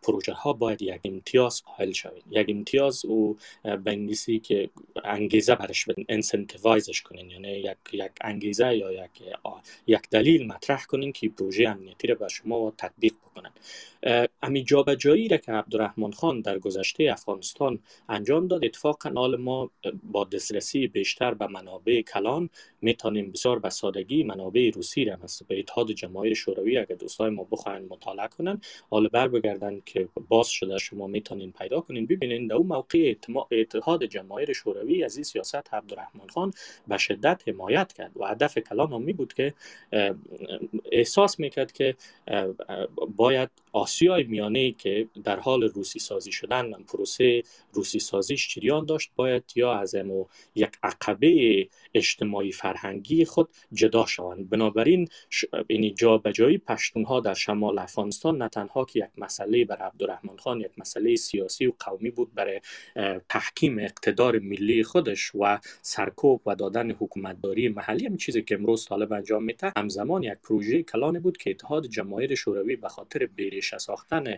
پروژه ها باید یک امتیاز قائل شوید، یک امتیاز او به انگلیسی که انگیزه برش بدین، انسنتیوایزش کنین، یعنی یک یک انگیزه یا یک یک دلیل مطرح کنین که پروژه امنیتی را به شما تطبیق بکنن. همین جابجایی را که عبدالرحمن خان در گذشته افغانستان انجام داد، اتفاقا حال ما با دسترسی بیشتر به منابع کلان میتونیم بسیار به سادگی منابع روسی را مثل به اتحاد جماهیر شوروی اگه دوستای ما بخواین مطالعه کنن، حال بر گردن که باز شده شما میتونین پیدا کنین ببینین در اون موقع اتحاد جماهیر شوروی از این سیاست عبدالرحمن خان به شدت حمایت کرد و هدف کلام هم می بود که احساس میکرد که باید آسیای میانه که در حال روسی سازی شدن پروسه روسی سازیش جریان داشت باید یا از امو یک عقبه اجتماعی فرهنگی خود جدا شوند. بنابراین این جابجایی پشتونها در شمال افغانستان نه تنها که یک مسئله برای عبدالرحمن خان یک مسئله سیاسی و قومی بود برای تحکیم اقتدار ملی خودش و سرکوب و دادن حکومتداری محلی، هم چیزی که امروز طالب انجام میده، همزمان یک پروژه کلان بود که اتحاد جماهیر شوروی به خاطر بیریشه ساختن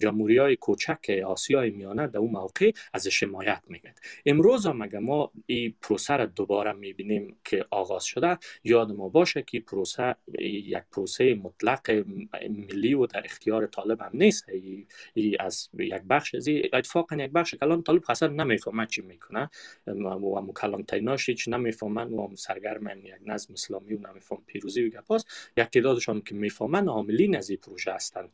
جمهوری‌های کوچک آسیای میانه در اون موقع ازش حمایت میکرد. امروز هم اگه ما این پروسه را دوباره میبینیم که آغاز شده، یاد ما باشه که پروسه یک پروسه مطلق ملی و در اختیار طالب هم نیست، ای, ای از یک بخش از اتفاقا یک بخش کلان طالب اصلا نمیفهمه چی میکنه و مکلان تیناش هیچ نمیفهمن و سرگرم یک نظم اسلامی و نمیفهم پیروزی و گپاس، یک تعدادشان که میفهمن عاملین از این پروژه هستند،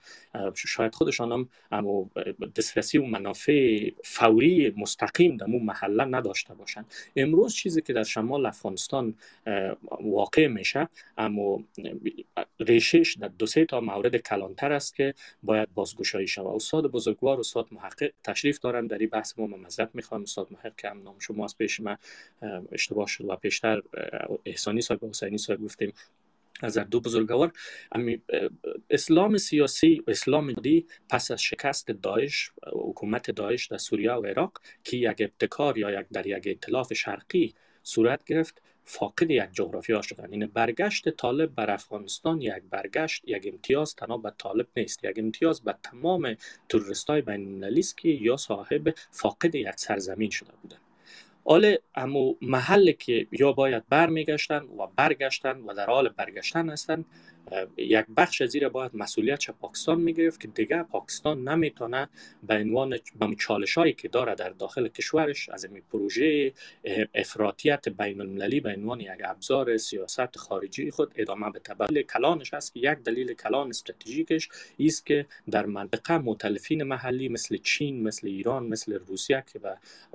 شاید خودشان هم اما دسترسی و منافع فوری مستقیم در اون محله نداشته باشند. امروز چیزی که در شمال افغانستان واقع میشه اما ریشش در دو سه تا مورد کلانتر است که باید بازگشایی شود. استاد بزرگوار استاد محقق تشریف دارن در این بحث، ما معذرت میخوام استاد محقق که هم نام شما از پیش من اشتباه شد و پیشتر احسانی صاحب و حسینی صاحب گفتیم از دو بزرگوار. اسلام سیاسی اسلام دی پس از شکست داعش حکومت داعش در سوریه و عراق که یک ابتکار یا یک در یک ائتلاف شرقی صورت گرفت فاقد یک جغرافیا شدن. این برگشت طالب بر افغانستان یک برگشت یک امتیاز تنها طالب نیست، یک امتیاز به تمام تروریست‌های بین‌المللی است که یا صاحب فاقد یک سرزمین شده بودند. حالا اما محل که یا باید برمیگشتن و برگشتن و در حال برگشتن هستند یک بخش زیر باید مسئولیت پاکستان میگرفت که دیگه پاکستان نمیتونه به عنوان چالش هایی که داره در داخل کشورش از این پروژه افراطیت بین المللی به عنوان یک ابزار سیاست خارجی خود ادامه بده. دلیل کلانش است که یک دلیل کلان استراتژیکش است که در منطقه متلفین محلی مثل چین، مثل ایران، مثل روسیه که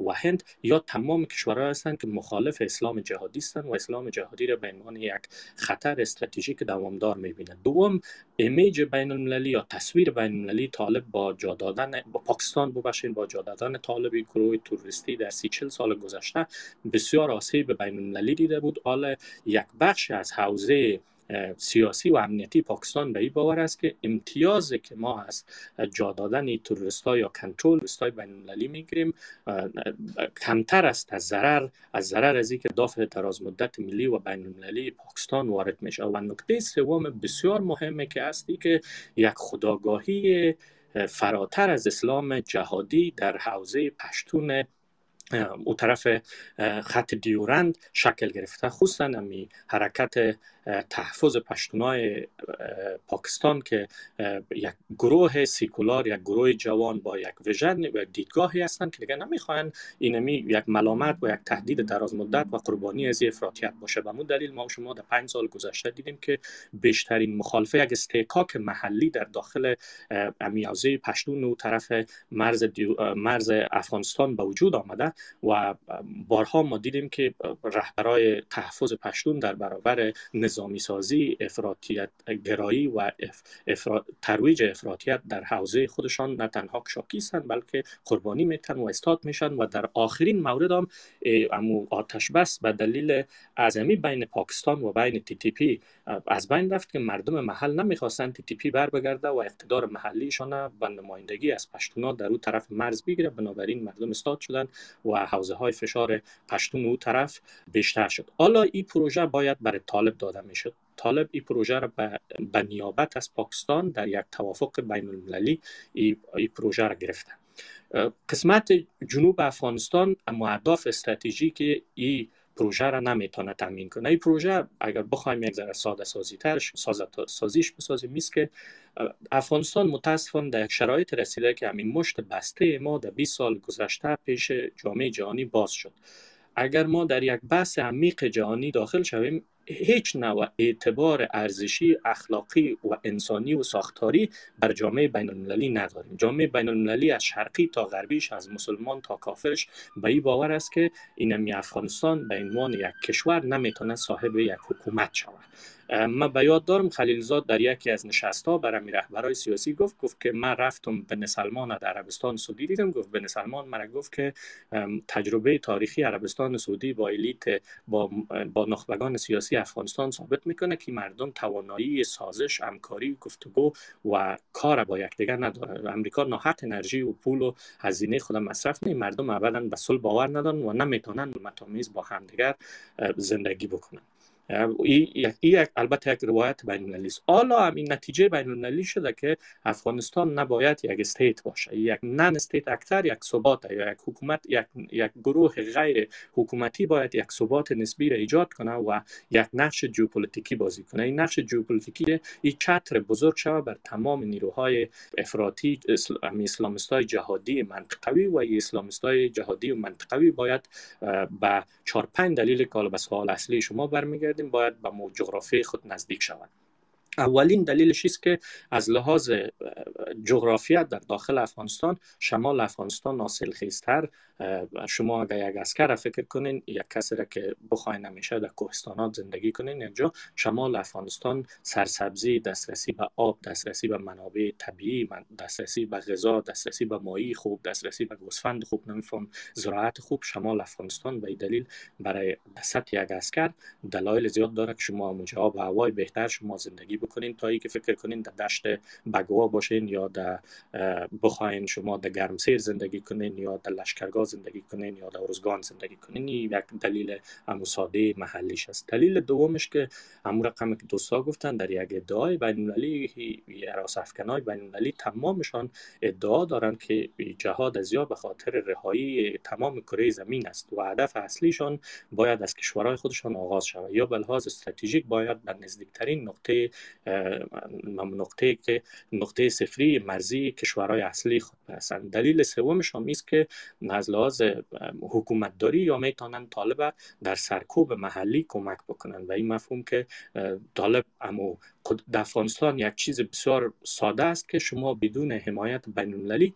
و هند یا تمام کشورها هستند که مخالف اسلام جهادی هستند و اسلام جهادی را به عنوان یک خطر استراتژیک دوامدار می‌بینند. دوم، ایمیج بین المللی یا تصویر بین المللی طالب با جا دادن با پاکستان ببخشید با جا دادن طالب گروه توریستی در سی چهل سال گذشته بسیار آسیب بین المللی دیده بود. حالا یک بخش از حوزه سیاسی و امنیتی پاکستان به این باور است که امتیازی که ما از جا دادن تروریست‌ها یا کنترل تروریست‌های بین‌المللی میگیریم کمتر است از ضرر از ضرر از اینکه دافع دراز مدت ملی و بین‌المللی پاکستان وارد میشه. و نکته سوم بسیار مهمه که هستی که یک خودآگاهی فراتر از اسلام جهادی در حوزه پشتون او طرف خط دیورند شکل گرفته، خصوصا امی حرکت تحفظ پشتونای پاکستان که یک گروه سیکولار، یک گروه جوان با یک وژن و دیدگاهی هستند که دیگه نمیخواهند اینمی یک ملامت و یک تهدید دراز مدت و قربانی از افراطیت باشه. به همین دلیل ما شما در پنج سال گذشته دیدیم که بیشترین مخالفه یک استحکاک محلی در داخل امیازه پشتون و طرف مرز مرز افغانستان به وجود آمده و بارها ما دیدیم که رهبرای تحفظ پشتون در برابر نظامی سازی، افراطیت گرایی و اف... افرا... ترویج افراطیت در حوزه خودشان نه تنها شاکی هستند بلکه قربانی میتن و استاد میشن. و در آخرین مورد هم امو آتش بس به دلیل عزمی بین پاکستان و بین تی تی پی از بین رفت که مردم محل نمیخواستن تی تی پی بر بگرده و اقتدار محلیشان به نمایندگی از پشتونا در اون طرف مرز بگیره. بنابراین مردم استاد شدن و حوزه های فشار پشتون اون طرف بیشتر شد. حالا این پروژه باید برای طالب داده میشد. طالب این پروژه را به نیابت از پاکستان در یک توافق بین المللی این پروژه را گرفتن. قسمت جنوب افغانستان اهداف استراتژیک این پروژه را نمیتونه تامین کنه. این پروژه اگر بخوایم یک ذره ساده سازی ترش سازش بسازیم میست که افغانستان متاسفانه در یک شرایط رسیده که همین مشت بسته ما در بیست سال گذشته پیش جامعه جهانی باز شد. اگر ما در یک بحث عمیق جهانی داخل شویم هیچ نوع اعتبار ارزشی، اخلاقی و انسانی و ساختاری بر جامعه بین المللی نداریم. جامعه بین المللی از شرقی تا غربیش، از مسلمان تا کافرش به این باور است که اینمی افغانستان به عنوان یک کشور نمیتونه صاحب یک حکومت شود. من به یاد دارم خلیلزاد در یکی از نشست‌ها برای رهبرای سیاسی گفت گفت که من رفتم بن سلمان در عربستان سعودی دیدم. گفت بن سلمان مرا گفت که تجربه تاریخی عربستان سعودی با الیت با با نخبگان سیاسی افغانستان ثابت میکنه که مردم توانایی سازش، همکاری، گفتگو و کار با یکدیگر ندارن. امریکا ناحق انرژی و پول و هزینه خود مصرف نمی، مردم ابداً به صلح باور ندارن و نمیتونن متمایز با همدیگر زندگی بکنن. این یک البته یک روایت بین‌المللی است. حالا هم این نتیجه بین‌المللی شده که افغانستان نباید یک استیت باشه، یک نان استیت اکثر یک ثبات یا یک حکومت یک یک گروه غیر حکومتی باید یک ثبات نسبی را ایجاد کنه و یک نقش ژئوپلیتیکی بازی کنه. این نقش ژئوپلیتیکی این چتر بزرگ شده بر تمام نیروهای افراطی اسلامیست‌های جهادی منطقوی و اسلامیست‌های جهادی و منطقوی باید با چهار پنج دلیل که به سوال اصلی شما برمیگرده باید به مو جغرافیای خود نزدیک شوند. اولین دلیلش است که از لحاظ جغرافیا در داخل افغانستان شمال افغانستان حاصلخیزتر. شما اگر یک عسکر فکر کنین یک کسی را که بخواین همیشه در کوهستانات زندگی کنین اینجا شمال افغانستان سرسبزی، دسترسی به آب، دسترسی به منابع طبیعی، دسترسی به غذا، دسترسی به ماهی خوب، دسترسی به گوسفند خوب، نمیفهم زراعت خوب شمال افغانستان به دلیل برای دست یک عسکر دلایل زیاد داره که شما اونجا به هوای بهتر شما زندگی کنین تا اینکه فکر کنین در دشت بگوا باشین یا در بخواین شما در گرمسیر زندگی کنین یا در لشکرگاه زندگی کنین یا در روزگان زندگی کنین. یک دلیل اموساده محلیش است. دلیل دومش که همون رقم که دوستا گفتن در یک ادعای بین‌المللی راسفکنای بین‌المللی تمامشان ادعا دارن که جهاد از یا به خاطر رهایی تمام کره زمین است و هدف اصلیشان باید از کشورهای خودشان آغاز شود یا به لحاظ استراتژیک باید در نزدیکترین نقطه نقطه که نقطه صفری مرزی کشورهای اصلی خود هستند. دلیل سومش هم است که از لحاظ حکومتداری یا میتونن طالب در سرکوب محلی کمک بکنن و این مفهوم که طالب امو در افغانستان یک چیز بسیار ساده است که شما بدون حمایت بین‌المللی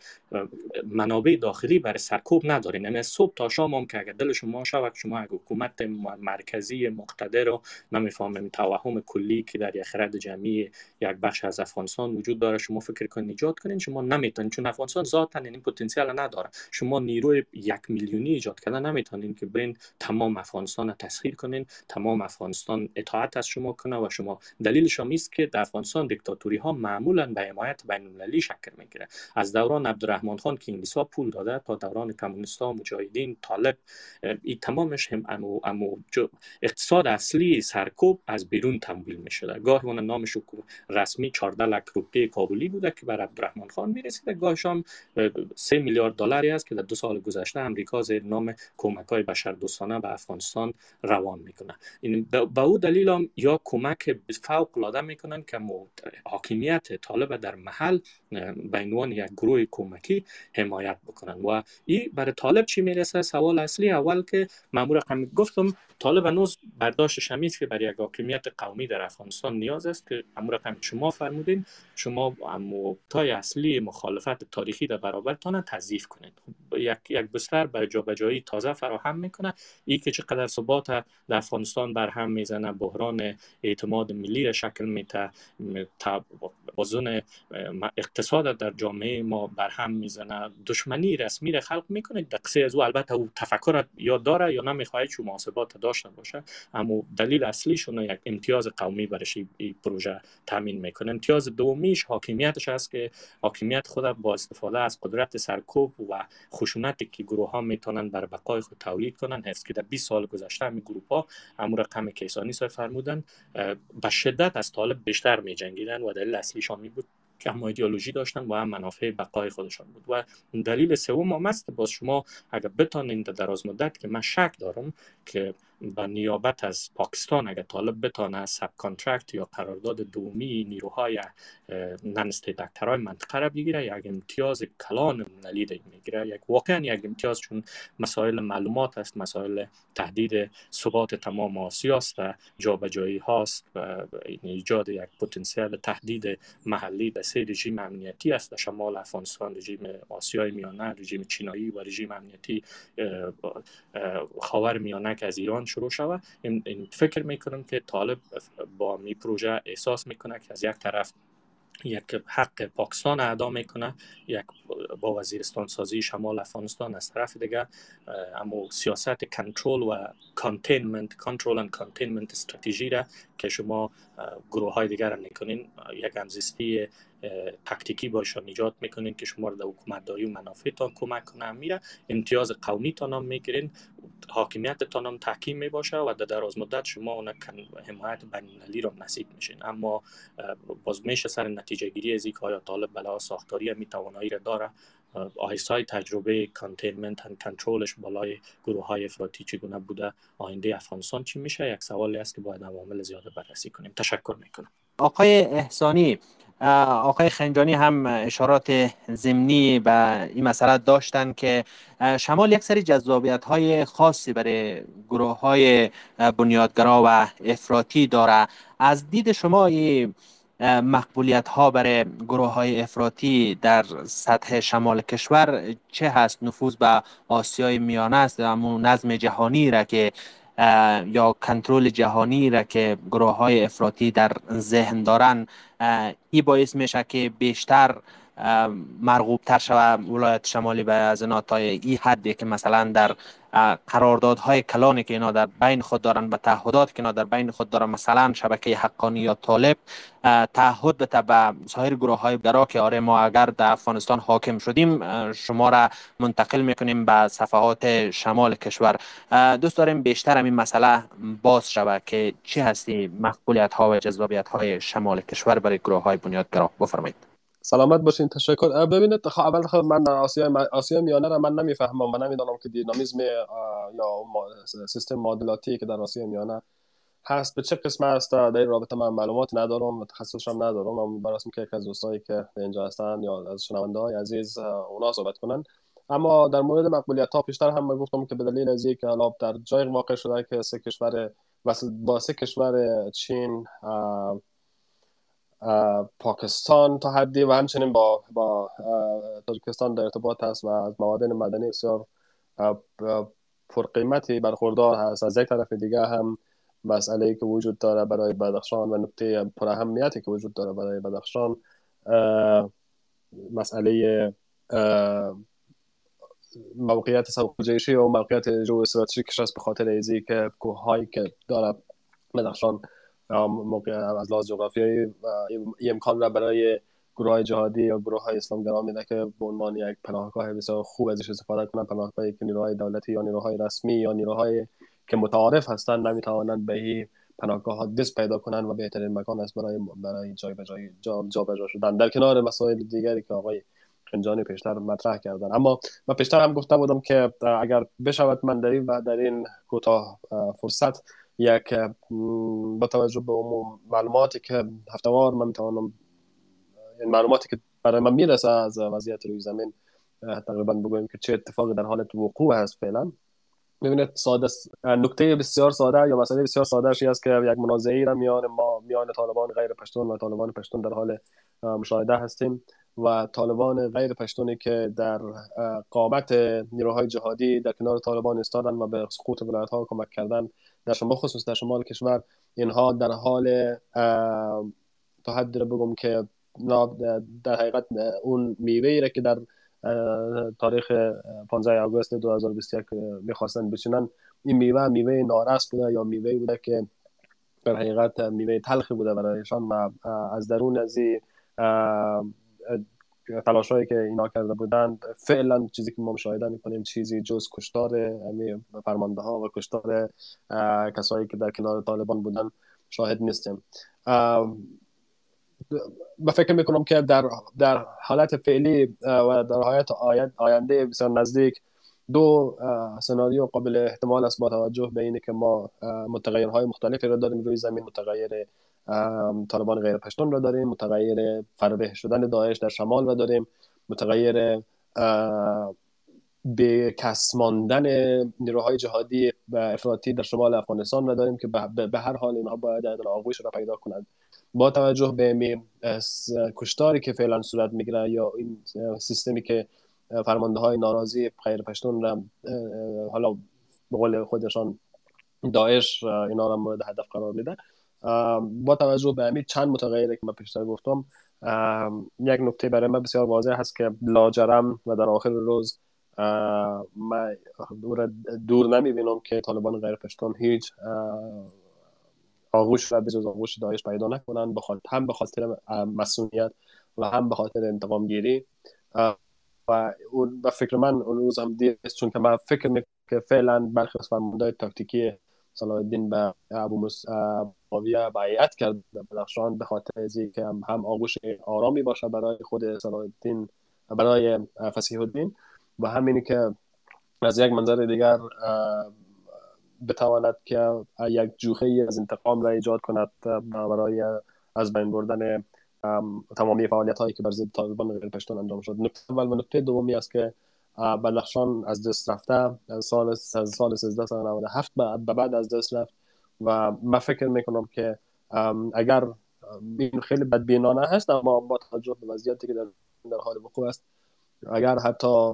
منابع داخلی برای سرکوب ندارین. یعنی از صبح تا شام هم که اگر دل شما شود شما اگر حکومت مرکزی مقتدر رو نمیفهمیم توهم کلی که در خرد جمعی یک بخش از افغانستان وجود داره شما فکر کنین ایجاد کنین شما نمیتونین، چون افغانستان ذاتاً این پتانسیل نداره. شما نیروی یک میلیونی ایجاد کردن نمیتونین که برین تمام افغانستان رو تسخیر کنین، تمام افغانستان اطاعت از شما کنه و شما دلیلش هم که در افغانستان دیکتاتوری ها معمولا به حمایت بین المللی شکل میگیره. از دوران عبدالرحمن خان که انگلیس ها پول داده تا دوران کمونیست ها، مجاهدین، طالب، این تمامش هم امو امو اقتصاد اصلی سرکوب از بیرون تمویل میشده. گاه اون نامش رسمی چهارده لک روپیه کابلی بوده که بر عبدالرحمن خان میرسیده، گاهش هم سه میلیارد دلاری است که در دو سال گذشته امریکا زیر نام کمک‌های بشردوستانه به افغانستان روان میکنه. این به او دلیل هم یا کمک فوق العاده میکنن که حاکمیت طالب در محل به عنوان یک گروه کمکی حمایت بکنن و این برای طالب چی میرسه؟ سوال اصلی اول که مأمور قمی گفتم طالب هنوز برداشتش همیست که برای یک حاکمیت قومی در افغانستان نیاز است که مأمور قمی شما فرمودین شما تای اصلی مخالفت تاریخی در برابرتان تضعیف کنید. یک یک بستر برای جابجایی تازه فراهم میکنه. این که چقدر ثبات در افغانستان برهم میزنه، بحران اعتماد ملی را شکل می‌ده، توازن اقتصاد در جامعه ما برهم میزنه، دشمنی رسمی را خلق میکنه. دقیقه از او البته او تفکر یا داره یا نمیخواد چون محاسبات داشته باشه، اما دلیل اصلیشون یک امتیاز قومی برش این پروژه تامین میکنه. امتیاز دومیش حاکمیتش است که حاکمیت خود با استفاده از قدرت سرکوب و خشونتی که گروه ها میتونن بر بقای خود تولید کنن هست که در بیست سال گذشته همین گروه ها امو رقم کیسانی صاحب فرمودن به شدت از طالب بیشتر میجنگیدن و دلیل اصلیش هم بود که هم ایدئولوژی داشتن و هم منافع بقای خودشان بود. و دلیل سوم هم است باز شما اگر بتانین در دراز مدت که من شک دارم که به نیابت از پاکستان اگر طالب بتانه سب کانترکت یا قرارداد دومی نیروهای نن استیت اکترهای منطقه را بگیره یک امتیاز کلان ملی میگیره، یک واقعا یک امتیاز، چون مسائل معلومات است، مسائل تهدید ثبات تمام آسیا است، جابجایی هاست و ایجاد یک پتانسیل تهدید محلی در سه رژیم امنیتی است در شمال افغانستان، رژیم آسیای میانه، رژیم چینایی و رژیم امنیتی خاورمیانه که از ایران شروع شود. این فکر میکنم که طالب با می پروژه احساس میکنه که از یک طرف یک حق پاکستان ادا میکنه یک با وزیرستان سازی شمال افغانستان، از طرف دیگر اما سیاست کنترل و کانتینمنت کنترل اند کانتینمنت استراتژی را که شما گروه های دیگر را نکنین، یک همزیستی تاکتیکی باشون ایجاد میکنین که شما را در حکومت داری و منافعتان کمک کنه. میره امتیاز قومی تان هم میگیرین، حاکمیت تان هم تحکیم میباشه و در دراز مدت شما اون حمایت بین‌المللی را نصیب میشین. اما باز میشه سر نتیجه گیری از اینکه آیا طالب بلا ساختاری میتوانایی را داره، آیسای تجربه کانتینمنت اند کنترلش بالای گروه‌های افراطی چگونه بوده، آینده افغانستان چی میشه، یک سوالی است که باید عوامل زیاد بررسی کنیم. تشکر میکنم. آقای احسانی، آقای خنجانی هم اشارات ضمنی به این مسئله داشتن که شمال یک سری جذابیت‌های خاصی برای گروه‌های بنیادگرا و افراطی داره. از دید شما این مقبولیت ها برای گروه های افراطی در سطح شمال کشور چه هست؟ نفوذ به آسیای میانه است، اما نظم جهانی را که یا کنترل جهانی را که گروه های افراطی در ذهن دارن این باعث میشه که بیشتر مرغوب تر شود ولایت شمالی به از اینا تا این حدی که مثلا در قراردادهای کلانی که اینا در بین خود دارن و تعهدات که اینا در بین خود دارن، مثلا شبکه حقانی یا طالب تعهد بده به سایر گروه های درا که آره ما اگر در افغانستان حاکم شدیم شما را منتقل میکنیم به صفحات شمال کشور. دوست داریم بیشتر این مسئله باز شود که چی هستی مقبولیت ها و جذابیت های شمال کشور برای گروه های بنیادگرا. بفرمایید. سلامت باشین. تشکر. ببینید خب اول خب من آسیا آسیا میانه را من نمیفهمم و نمیدانم که دینامیزم یا سیستم معادلاتی که در آسیا میانه هست، به چه قسمت است در این رابطه من معلومات ندارم و تخصصش هم ندارم، اما براسم که یک از دوستایی که اینجا هستن یا از شنونده‌های عزیز اونا صحبت کنن. اما در مورد مقبولیت‌ها پیشتر هم من گفتم که به دلیل از اینکه حالا در جای واقع شده که سه کشور با سه کشور چین، پاکستان تا حدی و همچنین با با تاجیکستان در ارتباط هست و از معادن معدنی بسیار پرقیمتی برخوردار هست، از یک طرف دیگه هم مسئله‌ای که وجود داره برای بدخشان و نکته پراهمیتی که وجود داره برای بدخشان مسئله موقعیت سرخوجه‌ایشی و موقعیت ژئواستراتژیکش است، به خاطر ازی که کوه‌هایی که داره بدخشان از لحاظ جغرافیایی این امکان را برای گروه‌های جهادی یا گروه‌های اسلام‌گرا میده که به عنوان یک پناهگاه بسیار خوب ازش استفاده کنند، پناهگاهی که نیروهای دولتی یا نیروهای رسمی یا نیروهای که متعارف هستند نمیتوانند به این پناهگاه‌ها دست پیدا کنند و بهترین مکان است برای برای جایبجایی جا جابجا شدن، در کنار مسائل دیگری که آقای خنجانی پیشتر مطرح کردن. اما من پیشتر هم گفته بودم که اگر بشود من در این و در این کوتاه فرصت یک با توجه به عموم معلوماتی که هفته‌وار من میتوانم، یعنی معلوماتی که برای من میرسه از وضعیت روی زمین، تقریبا بگویم که چه اتفاقی در حال وقوع هست فعلا. میبینید ساده نکته بسیار ساده یا مسئله بسیار ساده اشی است که یک منازعه را میان ما میان طالبان غیر پشتون و طالبان پشتون در حال مشاهده هستیم و طالبان غیر پشتونی که در قامت نیروهای جهادی در کنار طالبان ایستادن و به سقوط ولایت‌ها کمک کردن در شمال، خصوص در شمال کشور، اینها در حال تا حد رو بگم که در حقیقت اون میوه‌ای را که در تاریخ پانزده آگوست دو هزار و بیست و یک میخواستن بچینن، این میوه میوه نارس بوده یا میوه بوده که در حقیقت میوه تلخی بوده برایشان و از درون از این تلاشایی که اینا کرده بودند فعلا چیزی که ما مشاهده میکنیم چیزی جز کشتار فرمانده ها و کشتار کسایی که در کنار طالبان بودن شاهد نیستیم. من فکر میکنم که در در حالت فعلی و در حالت آینده بسیار نزدیک دو سناریو قابل احتمال است، با توجه به اینه که ما متغیرهای مختلفی را داریم روی زمین، متغیر طالبان غیر پشتون را داریم، متغیر فربه شدن داعش در شمال را داریم، متغیر به کس ماندن نیروهای جهادی و افراطی در شمال افغانستان را داریم که به هر حال اینها باید در آغوش را پیدا کنند. با توجه به کشتاری که فعلا صورت میگیره یا این سیستمی که فرمانده های ناراضی غیر پشتون را حالا به قول خودشان داعش اینا را مورد هدف قرار میده، با توجه به همین چند متغیره که من پیشتر گفتم، یک نکته برای من بسیار واضح هست که لاجرم و در آخر روز من دور نمیبینم که طالبان غیر پشتون هیچ آغوش را بجز آغوش داعش پیدا نکنند، هم به خاطر مسئولیت و هم به خاطر انتقام گیری. و اون فکر من اون روز هم دیست، چون که من فکر میکنم که فعلا برخی از فرماندهای تاکتیکی صلاح الدین به ابو معاویه بیعت کرد بدخشان، به خاطر اینکه هم, هم آغوش آرامی باشه برای خود صلاح الدین برای فسیح الدین و همینی که از یک منظر دیگر بتواند که یک جوخه‌ای از انتقام را ایجاد کند برای از بین بردن تمامی فعالیت‌هایی که بر ضد طالبان غیر پشتون انجام شد. نکته اول و نکته دومی است که بدخشان از دست رفته از سال از سال هزار و سیصد و نود و هفت به بعد از دست رفت و من فکر میکنم که اگر این خیلی بدبینانه هست، اما با توجه به وضعیتی که در در حال وقوع است، اگر حتی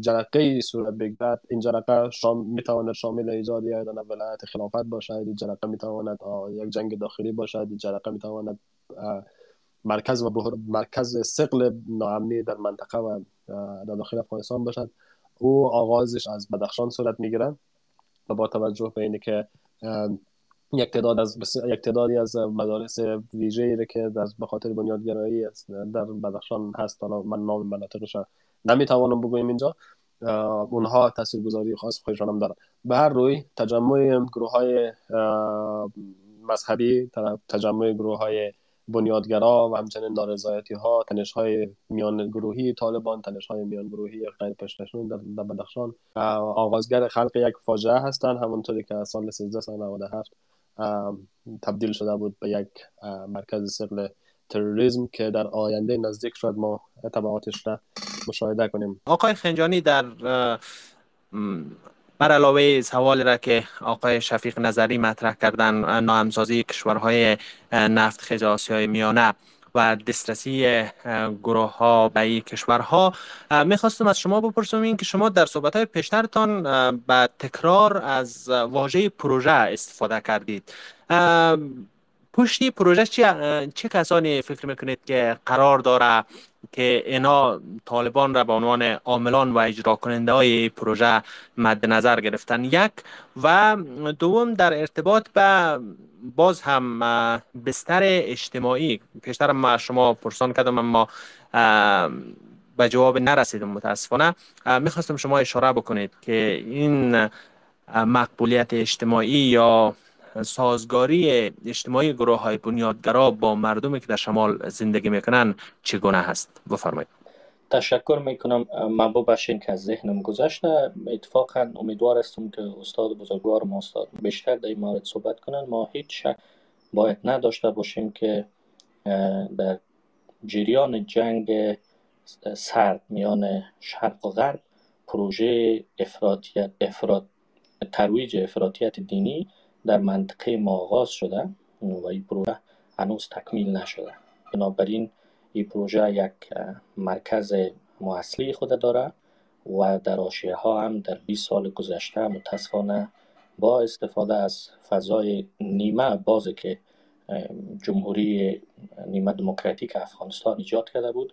جرقه‌ای صورت بگیرد، این جرقه شام میتواند شامل ایجاد یک ولایت خلافت باشد، این جرقه میتواند یک جنگ داخلی باشد، این جرقه میتواند مرکز و بحر... مرکز ثقل ناامنی در منطقه و در داخل افغانستان باشد. او آغازش از بدخشان صورت میگیرد و با توجه به اینه که یک تعداد از بس... یک تعدادی از مدارس ویژه‌ای که در به خاطر بنیادگرایی است در بدخشان هست، حالا من نام مناطقش نمیتوانم بگویم اینجا، اونها تاثیرگذاری خاص خودشان هم دارند. به هر روی تجمع گروه‌های مذهبی، تجمع گروه‌های بنیادگرا و همچنین نارضایتی‌ها، تنش‌های میان گروهی طالبان، تنش‌های میان گروهی غیر پشتون در بدخشان آغازگر خلق یک فاجعه هستند، همونطوری که از سال هزار و سیصد و نود و هفت تبدیل شده بود به یک مرکز سقل تروریسم که در آینده نزدیک شد ما تبعاتش را مشاهده کنیم. آقای خنجانی، در بر علاوه سوال را که آقای شفیق نظری مطرح کردن، ناهمسازی کشورهای نفتخیز آسیای میانه و دسترسی گروه ها به این کشورها، میخواستم از شما بپرسم این که شما در صحبت های پیشترتان به تکرار از واژه پروژه استفاده کردید. پشتی پروژه چه کسانی فکر میکنید که قرار داره که اینا طالبان را به عنوان عاملان و اجرا کننده های پروژه مد نظر گرفتن؟ یک و دوم، در ارتباط به باز هم بستر اجتماعی، پیشتر ما شما پرسان کردم اما به جواب نرسیدم متاسفانه، میخواستم شما اشاره بکنید که این مقبولیت اجتماعی یا سازگاری اجتماعی گروه های بنیادگرا با مردمی که در شمال زندگی میکنن چگونه هست؟ بفرمایید. تشکر میکنم. محبوب باشین که از ذهنم گذشته. اتفاقا امیدوار هستم که استاد بزرگوار ما استاد بیشتر در این مورد صحبت کنن. ما هیچ شک باید نداشته باشیم که در جریان جنگ سرد میان شرق و غرب پروژه افراطیت افراط ترویج افراطیت دینی در منطقه ما آغاز شده و این پروژه هنوز تکمیل نشده. بنابراین این پروژه یک مرکز مؤسسه خود داره و در حاشیه ها هم در بیست سال گذشته متاسفانه با استفاده از فضای نیمه بازی که جمهوری نیمه دموکراتیک افغانستان ایجاد کرده بود،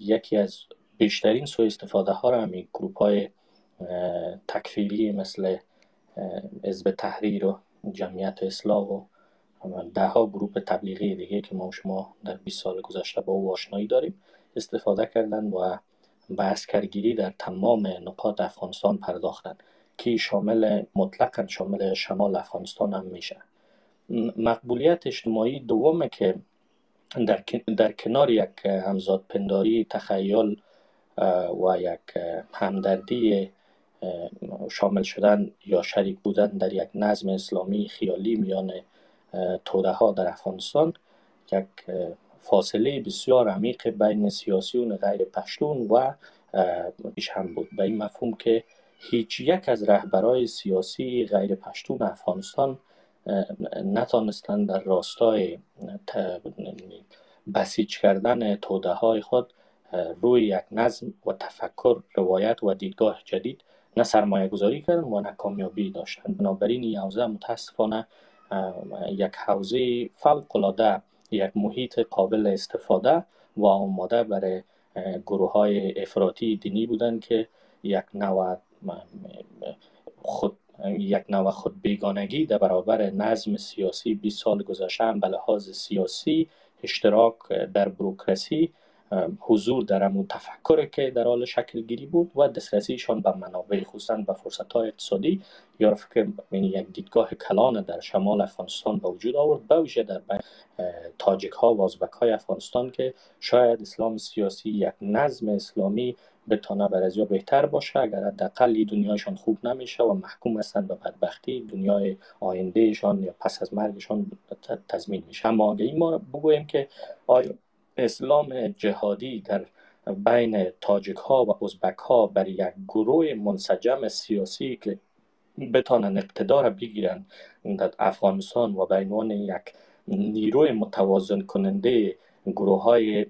یکی از بیشترین سوء استفاده ها را همین گروپ های تکفیری مثل حزب تحریر و جمعیت اسلامی و ده ها گروپ تبلیغی دیگه که ما شما در بیست سال گذشته با او آشنایی داریم استفاده کردن و به عسکرگیری در تمام نقاط افغانستان پرداختن که شامل مطلقاً شامل شمال افغانستان هم میشه. مقبولیت اجتماعی دومه که در, در کنار یک همزادپنداری، تخیل و یک همدردی شامل شدن یا شریک بودن در یک نظم اسلامی خیالی میان توده ها در افغانستان، یک فاصله بسیار عمیق بین سیاسیون غیر پشتون و ایش هم بود، به این مفهوم که هیچ یک از رهبرای سیاسی غیر پشتون افغانستان نتانستند در راستای بسیج کردن توده های خود روی یک نظم و تفکر، روایت و دیدگاه جدید نه سرمایه گذاری کردن و نه کامیابی داشتن. بنابراین این حوزه متاسفانه یک حوزه فوق العاده، یک محیط قابل استفاده و آماده برای گروه های افراطی دینی بودند که یک نوع خود یک نوع خود بیگانگی در برابر نظم سیاسی بیست سال گذشته هم به لحاظ سیاسی، اشتراک در بروکراسی، حضور در امون تفکر که در حال شکل گیری بود و دسترسیشان به منابع، خصوصا به فرصت‌های اقتصادی یا فکر یک دیدگاه کلان در شمال افغانستان به وجود آورد، به ویژه در تاجیک ها و ازبک های افغانستان که شاید اسلام سیاسی، یک نظم اسلامی بتانه بر از یا بهتر باشه، اگر حداقل دنیایشان خوب نمیشه و محکوم هستند به بدبختی، دنیای آیندهشان یا پس از مرگشان تضمین میشه. اما اگه ما بگوییم که آیا اسلام جهادی در بین تاجیک ها و ازبک ها بر یک گروه منسجم سیاسی که بتانند اقتدار بگیرند در افغانستان و به عنوان یک نیروی متوازن کننده گروه های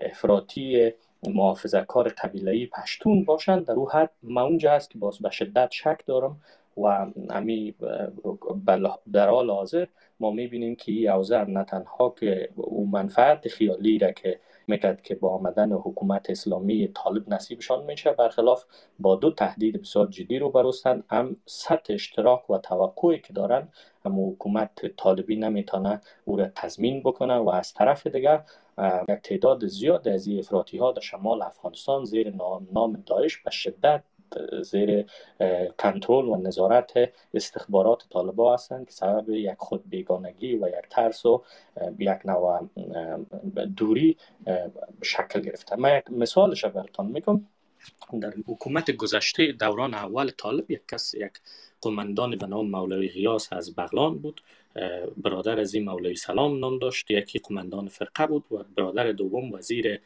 افراطی محافظه کار قبیله‌ای پشتون باشند، در او حد من اونجا هست که باز به شدت شک دارم و امی در حال حاضر ما میبینیم که این حوزه نه تنها که اون منفعت خیالی را که میکرد که با آمدن حکومت اسلامی طالب نصیبشان میشه، برخلاف با دو تهدید بسیار جدی رو بروستن، هم سطح اشتراک و توقعی که دارن هم حکومت طالبی نمیتونه او را تضمین بکنه و از طرف دیگر یک تعداد زیاد از این افراطی ها در شمال افغانستان زیر نام داعش به شدت زیر کنترل و نظارت استخبارات طالبان هستند که سبب یک خود بیگانگی و یک ترس و یک نوع دوری شکل گرفته. من یک مثالش براتون میگم. در حکومت گذشته دوران اول طالب یک کس یک قومندان به نام مولای غیاس از بغلان بود، برادر از این مولای سلام نام داشت، یکی قومندان فرقه بود و برادر دوم وزیر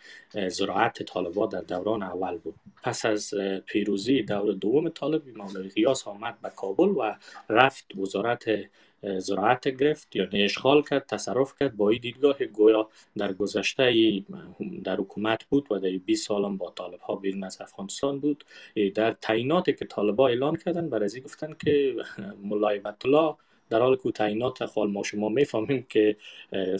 زراعت طالبان در دوران اول بود. پس از پیروزی دور دوم طالب مولای غیاس آمد به کابل و رفت وزارت زراعت گرفت، یعنی اشغال کرد، تصرف کرد. با این دیدگاه گویا در گذشته در حکومت بود و در بیست سال هم با طالب ها بیرون از افغانستان بود. در تعیناتی که طالب ها اعلان کردن برازی گفتن که ملا حبت الله، در حال که تعینات خال ما شما میفهمیم که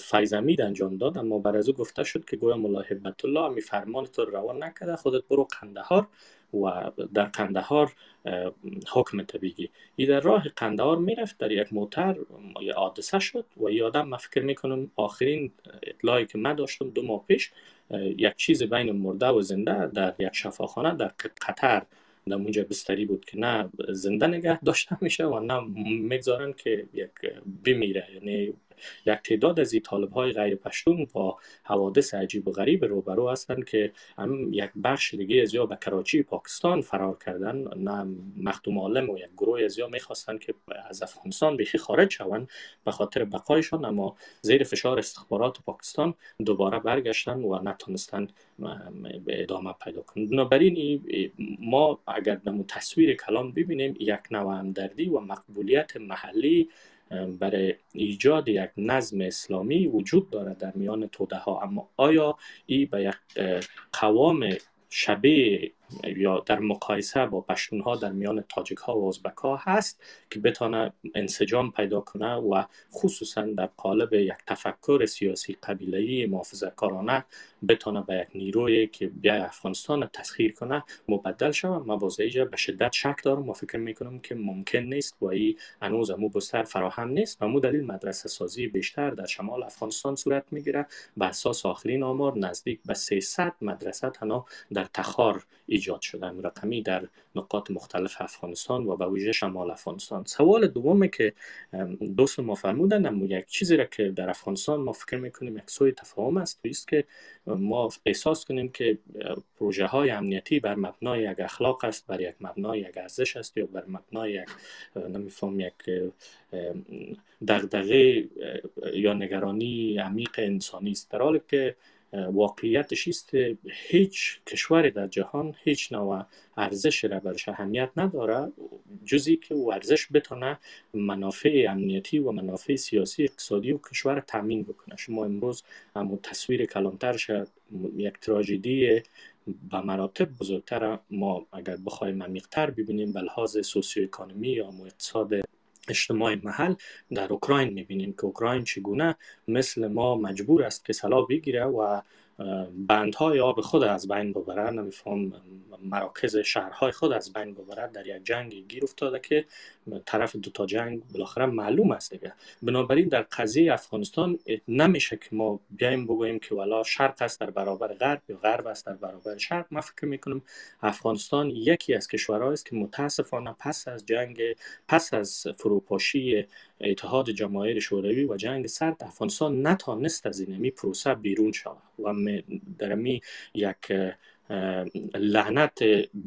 فیض امید انجام داد، اما برازو گفته شد که گویا ملا حبت الله می فرمان تو روان نکرده، خودت برو قندهار و در قندهار حکم طبیعی. ای در راه قندهار میرفت، در یک موتر یه حادثه شد و یه آدم، من فکر میکنم آخرین اطلاعی که من داشتم دو ماه پیش، یک چیز بین مرده و زنده در یک شفاخانه در قطر در اونجا بستری بود که نه زنده نگه داشته میشه و نه میگذارن که یک بمیره. یعنی یک تعداد از این طالب های غیر پشتون با حوادث عجیب و غریب روبرو هستند که هم یک بخش دیگه از یا به کراچی پاکستان فرار کردن، نه مخدوم عالم و یک گروه از یا میخواستن که از افغانستان بیخی خارج شوند به خاطر بقایشان، اما زیر فشار استخبارات پاکستان دوباره برگشتن و نتونستن به ادامه پیدا کنند. بنابراین ما اگر نمو تصویر کلام ببینیم، یک نوع همدردی و مقبولیت محلی برای ایجاد یک نظم اسلامی وجود دارد در میان توده ها، اما آیا این به یک قوام شبیه یا در مقایسه با پشتون ها در میان تاجیک ها و ازبک ها هست که بتانه انسجام پیدا کنه و خصوصا در قالب یک تفکر سیاسی قبیله‌ای محافظه‌کارانه بتانه به یک نیروی که بیا افغانستان تسخیر کنه مبدل شود؟ من واضحا به شدت شک دارم و فکر میکنم که ممکن نیست و این هنوز امو بستر فراهم نیست. امو دلیل مدرسه سازی بیشتر در شمال افغانستان صورت میگیره. بر اساس آخرین آمار نزدیک به سیصد مدرسه تنها در تخار ایجاد شدن رقمی در نقاط مختلف افغانستان و به ویژه شمال افغانستان. سوال دومه که دوست ما فرمودن، اما یک چیزی را که در افغانستان ما فکر میکنیم یک سوء تفاهم است، است که ما احساس کنیم که پروژه های امنیتی بر مبنای یک اخلاق است، بر یک مبنای یک ارزش است، یا بر مبنای یک نمیفهم یک دغدغه یا نگرانی عمیق انسانی است، در حالی که واقعیتش است هیچ کشوری در جهان هیچ نوع ارزش را برش اهمیت نداره جزی که او ارزش بتونه منافع امنیتی و منافع سیاسی اقتصادی و کشور تامین بکنه. شما امروز هم تصویر کلانتر شد یک تراژدی به مراتب بزرگتر ما اگر بخوایم عمیق‌تر ببینیم به لحاظ سوسیو اکونومی یا اقتصاد اجتماع محل در اوکراین میبینیم که اوکراین چگونه مثل ما مجبور است که سلاح بگیره و بندهای آب خود از بین ببره، نمیفهم مراکز شهرهای خود از بین ببره، در یک جنگ گیر افتاده که طرف دوتا جنگ بالاخره معلوم است دیگه. بنابراین در قضیه افغانستان نمیشه که ما بیایم بگوییم که والا شرق است در برابر غرب یا غرب است در برابر شرق. من فکر میکنم افغانستان یکی از کشورهایی است که متاسفانه پس از جنگ، پس از فروپاشی اتحاد جماهیر شوروی و جنگ سرد، افغانستان نتوانست از این پروسه بیرون شود و در می یک لعنت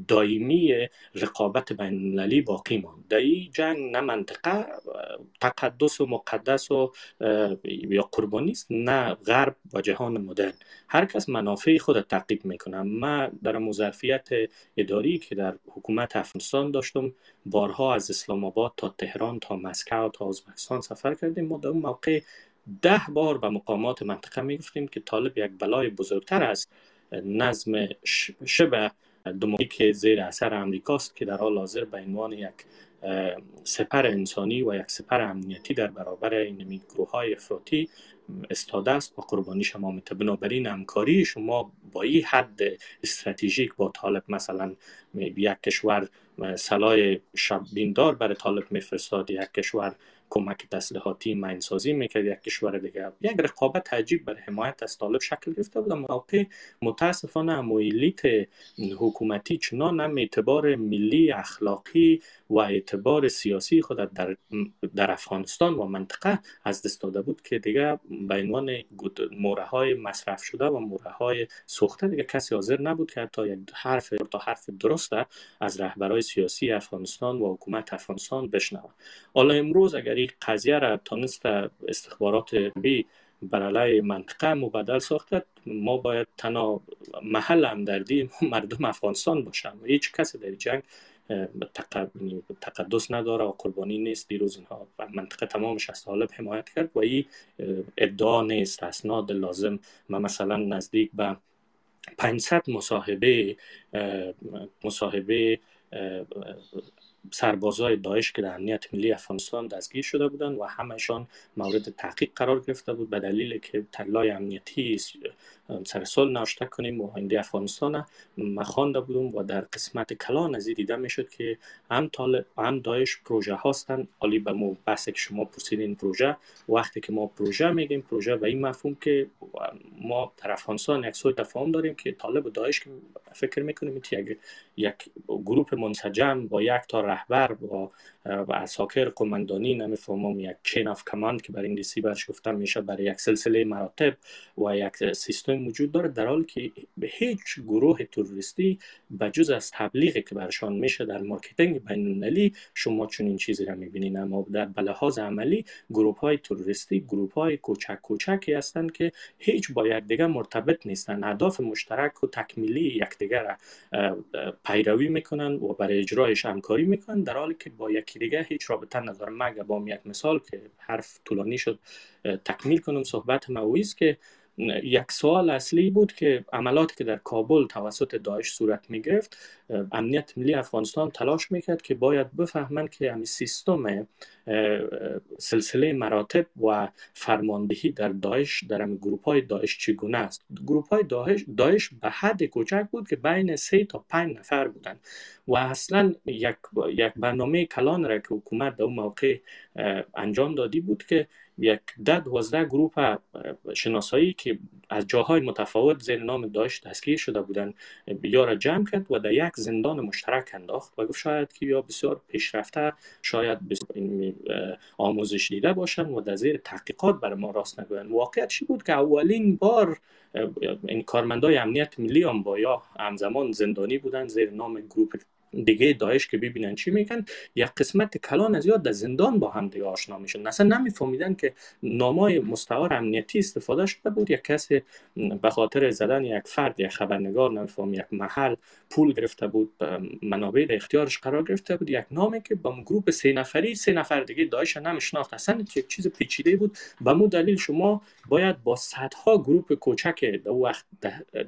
دائمی رقابت بین‌المللی باقی ماند. در این جنگ نه منطقه تقدس و مقدس و یا قربانی است، نه غرب و جهان مدرن، هر کس منافع خود تعقیب میکنه. من در مظرفیت اداری که در حکومت افغانستان داشتم بارها از اسلام آباد تا تهران تا مسکو تا ازبکستان سفر کردیم. ما در اون موقع ده بار به مقامات منطقه میگفتیم که طالب یک بلای بزرگتر است نظم شبه دموکراسی که زیر اثر امریکاست که در حال حاضر به عنوان یک سپر انسانی و یک سپر امنیتی در برابر این گروه های افراطی استاده است و قربانی شما می‌شوید. بنابراین همکاری شما با این حد استراتژیک با طالب، مثلا یک کشور سلاح شبیندار برای طالب میفرستاد، یک کشور کمک تسلیحاتی مینسازی میکرد، یک کشور دیگه، یک رقابت عجیب برای حمایت از طالب شکل گرفته بود. موقع متاسفانه امویلیت حکومتی چنان هم اعتبار ملی اخلاقی و اعتبار اعتبار سیاسی خود در, در افغانستان و منطقه از دست داده بود که دیگه به عنوان موره های مصرف شده و موره های سوخته دیگه کسی حاضر نبود که حتی یک حرف تا حرف درست از رهبرای سیاسی افغانستان و حکومت افغانستان بشنوه. حالا امروز اگر این قضیه را تانست استخبارات بی برای منطقه مبدل ساخته، ما باید تنها محل همدردی مردم افغانستان باشند. هیچ کسی در جنگ تقدس نداره و قربانی نیست. دیروز اینها منطقه تمامش از طالب حمایت کرد و این ادعا نیست. اسناد لازم، ما مثلا نزدیک به پانصد مصاحبه مصاحبه سربازای داعش که در امنیت ملی افغانستان دستگیر شده بودند و همهشان مورد تحقیق قرار گرفته بود به دلیل که تلای امنیتی سرسال ناشته کنیم و آینده افغانستان ما خوانده بودم و در قسمت کلان از این دیده میشد که هم طالب هم داعش پروژه هاستند. علی به ما بحث که شما پرسیدین پروژه، وقتی که ما پروژه میگیم پروژه به این مفهوم که ما در افغانستان یک سوء تفاهم داریم که طالب و داعش که فکر میکنیم یک یک گروه منسجم با یک تا رهبر با عساکر قوماندانی نمیفهمم یک چین اف کماند که بر انگلیسی برش گفته میشه برای یک سلسله مراتب و یک سیستم وجود داره، در حالی که به هیچ گروه توریستی بجز از تبلیغی که برشان میشه در مارکتینگ بین‌المللی شما چنین چیزی را میبینید. اما در بلحاظ عملی گروه های توریستی گروه های کوچک کوچکی هستند که هیچ با یکدیگر مرتبط نیستند، اهداف مشترک و تکمیلی یکدیگر را پیروی میکنند و برای اجرایش همکاری میکنند، در حالی که با یک دیگه هیچ رابطه نداره. من اگه با یک مثال که حرف طولانی شد تکمیل کنم صحبت مویز که یک سوال اصلی بود که عملاتی که در کابل توسط داعش صورت می گرفت، امنیت ملی افغانستان تلاش میکرد که باید بفهمند که همین سیستم سلسله مراتب و فرماندهی در داعش در همین گروپ‌های داعش چگونه است. گروپ‌های داعش داعش به حد کوچک بود که بین سه تا پنج نفر بودند و اصلا یک یک برنامه کلان را که حکومت در اون موقع انجام دادی بود که یک ده دوازده گروپ شناسایی که از جاهای متفاوت زیر نام داعش دستگیر شده بودند یا را جمع کرد و در یک زندان مشترک انداخت و گفت شاید که یا بسیار پیشرفته، شاید بسیار آموزش دیده باشند و در زیر تحقیقات برای ما راست نگویند. واقعیت چی بود که اولین بار این کارمندای امنیت ملی هم با یا همزمان زندانی بودند زیر نام گروپ دیگه داعش که ببینن چی میگن، یک قسمت کلان از یاد در زندان با هم دیگه آشنا میشن. اصلا نمیفهمیدن که نامای مستعار امنیتی استفاده شده بود، یک کسی به خاطر زدن یک فرد یک خبرنگار نمیفهم یک محل پول گرفته بود، منابع در اختیارش قرار گرفته بود، یک نامی که با گروپ سه نفری سه نفر دیگه داعش نمیشناخت. اصلا یک چیز پیچیده بود. به مو دلیل شما باید با صدها گروپ کوچک در وقت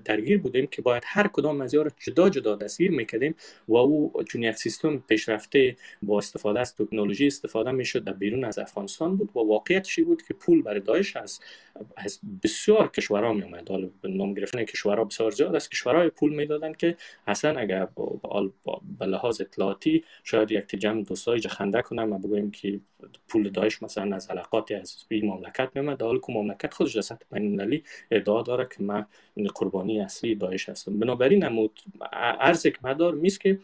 درگیر بودیم که باید هر کدام از یارو جدا جدا دستگیر میکردیم و چون یک سیستم پیشرفته با استفاده از تکنولوژی استفاده میشد در بیرون از افغانستان بود. و واقعیتش بود که پول برای داعش از از بسیار کشورها می اومد. حالا نام گرفتن کشورها بسیار زیاد است. کشورهای پول میدادن که اصلا اگر به لحاظ اطلاعاتی شاید یک جمع دوستای جخنده کنم و بگویم که پول داعش مثلا از علاقات از این مملکت می اومد، در حالی که مملکت خودش در سطح بین‌المللی ادعا داره که من قربانی اصلی داعش هستم. بنابراین عرض مدار میست که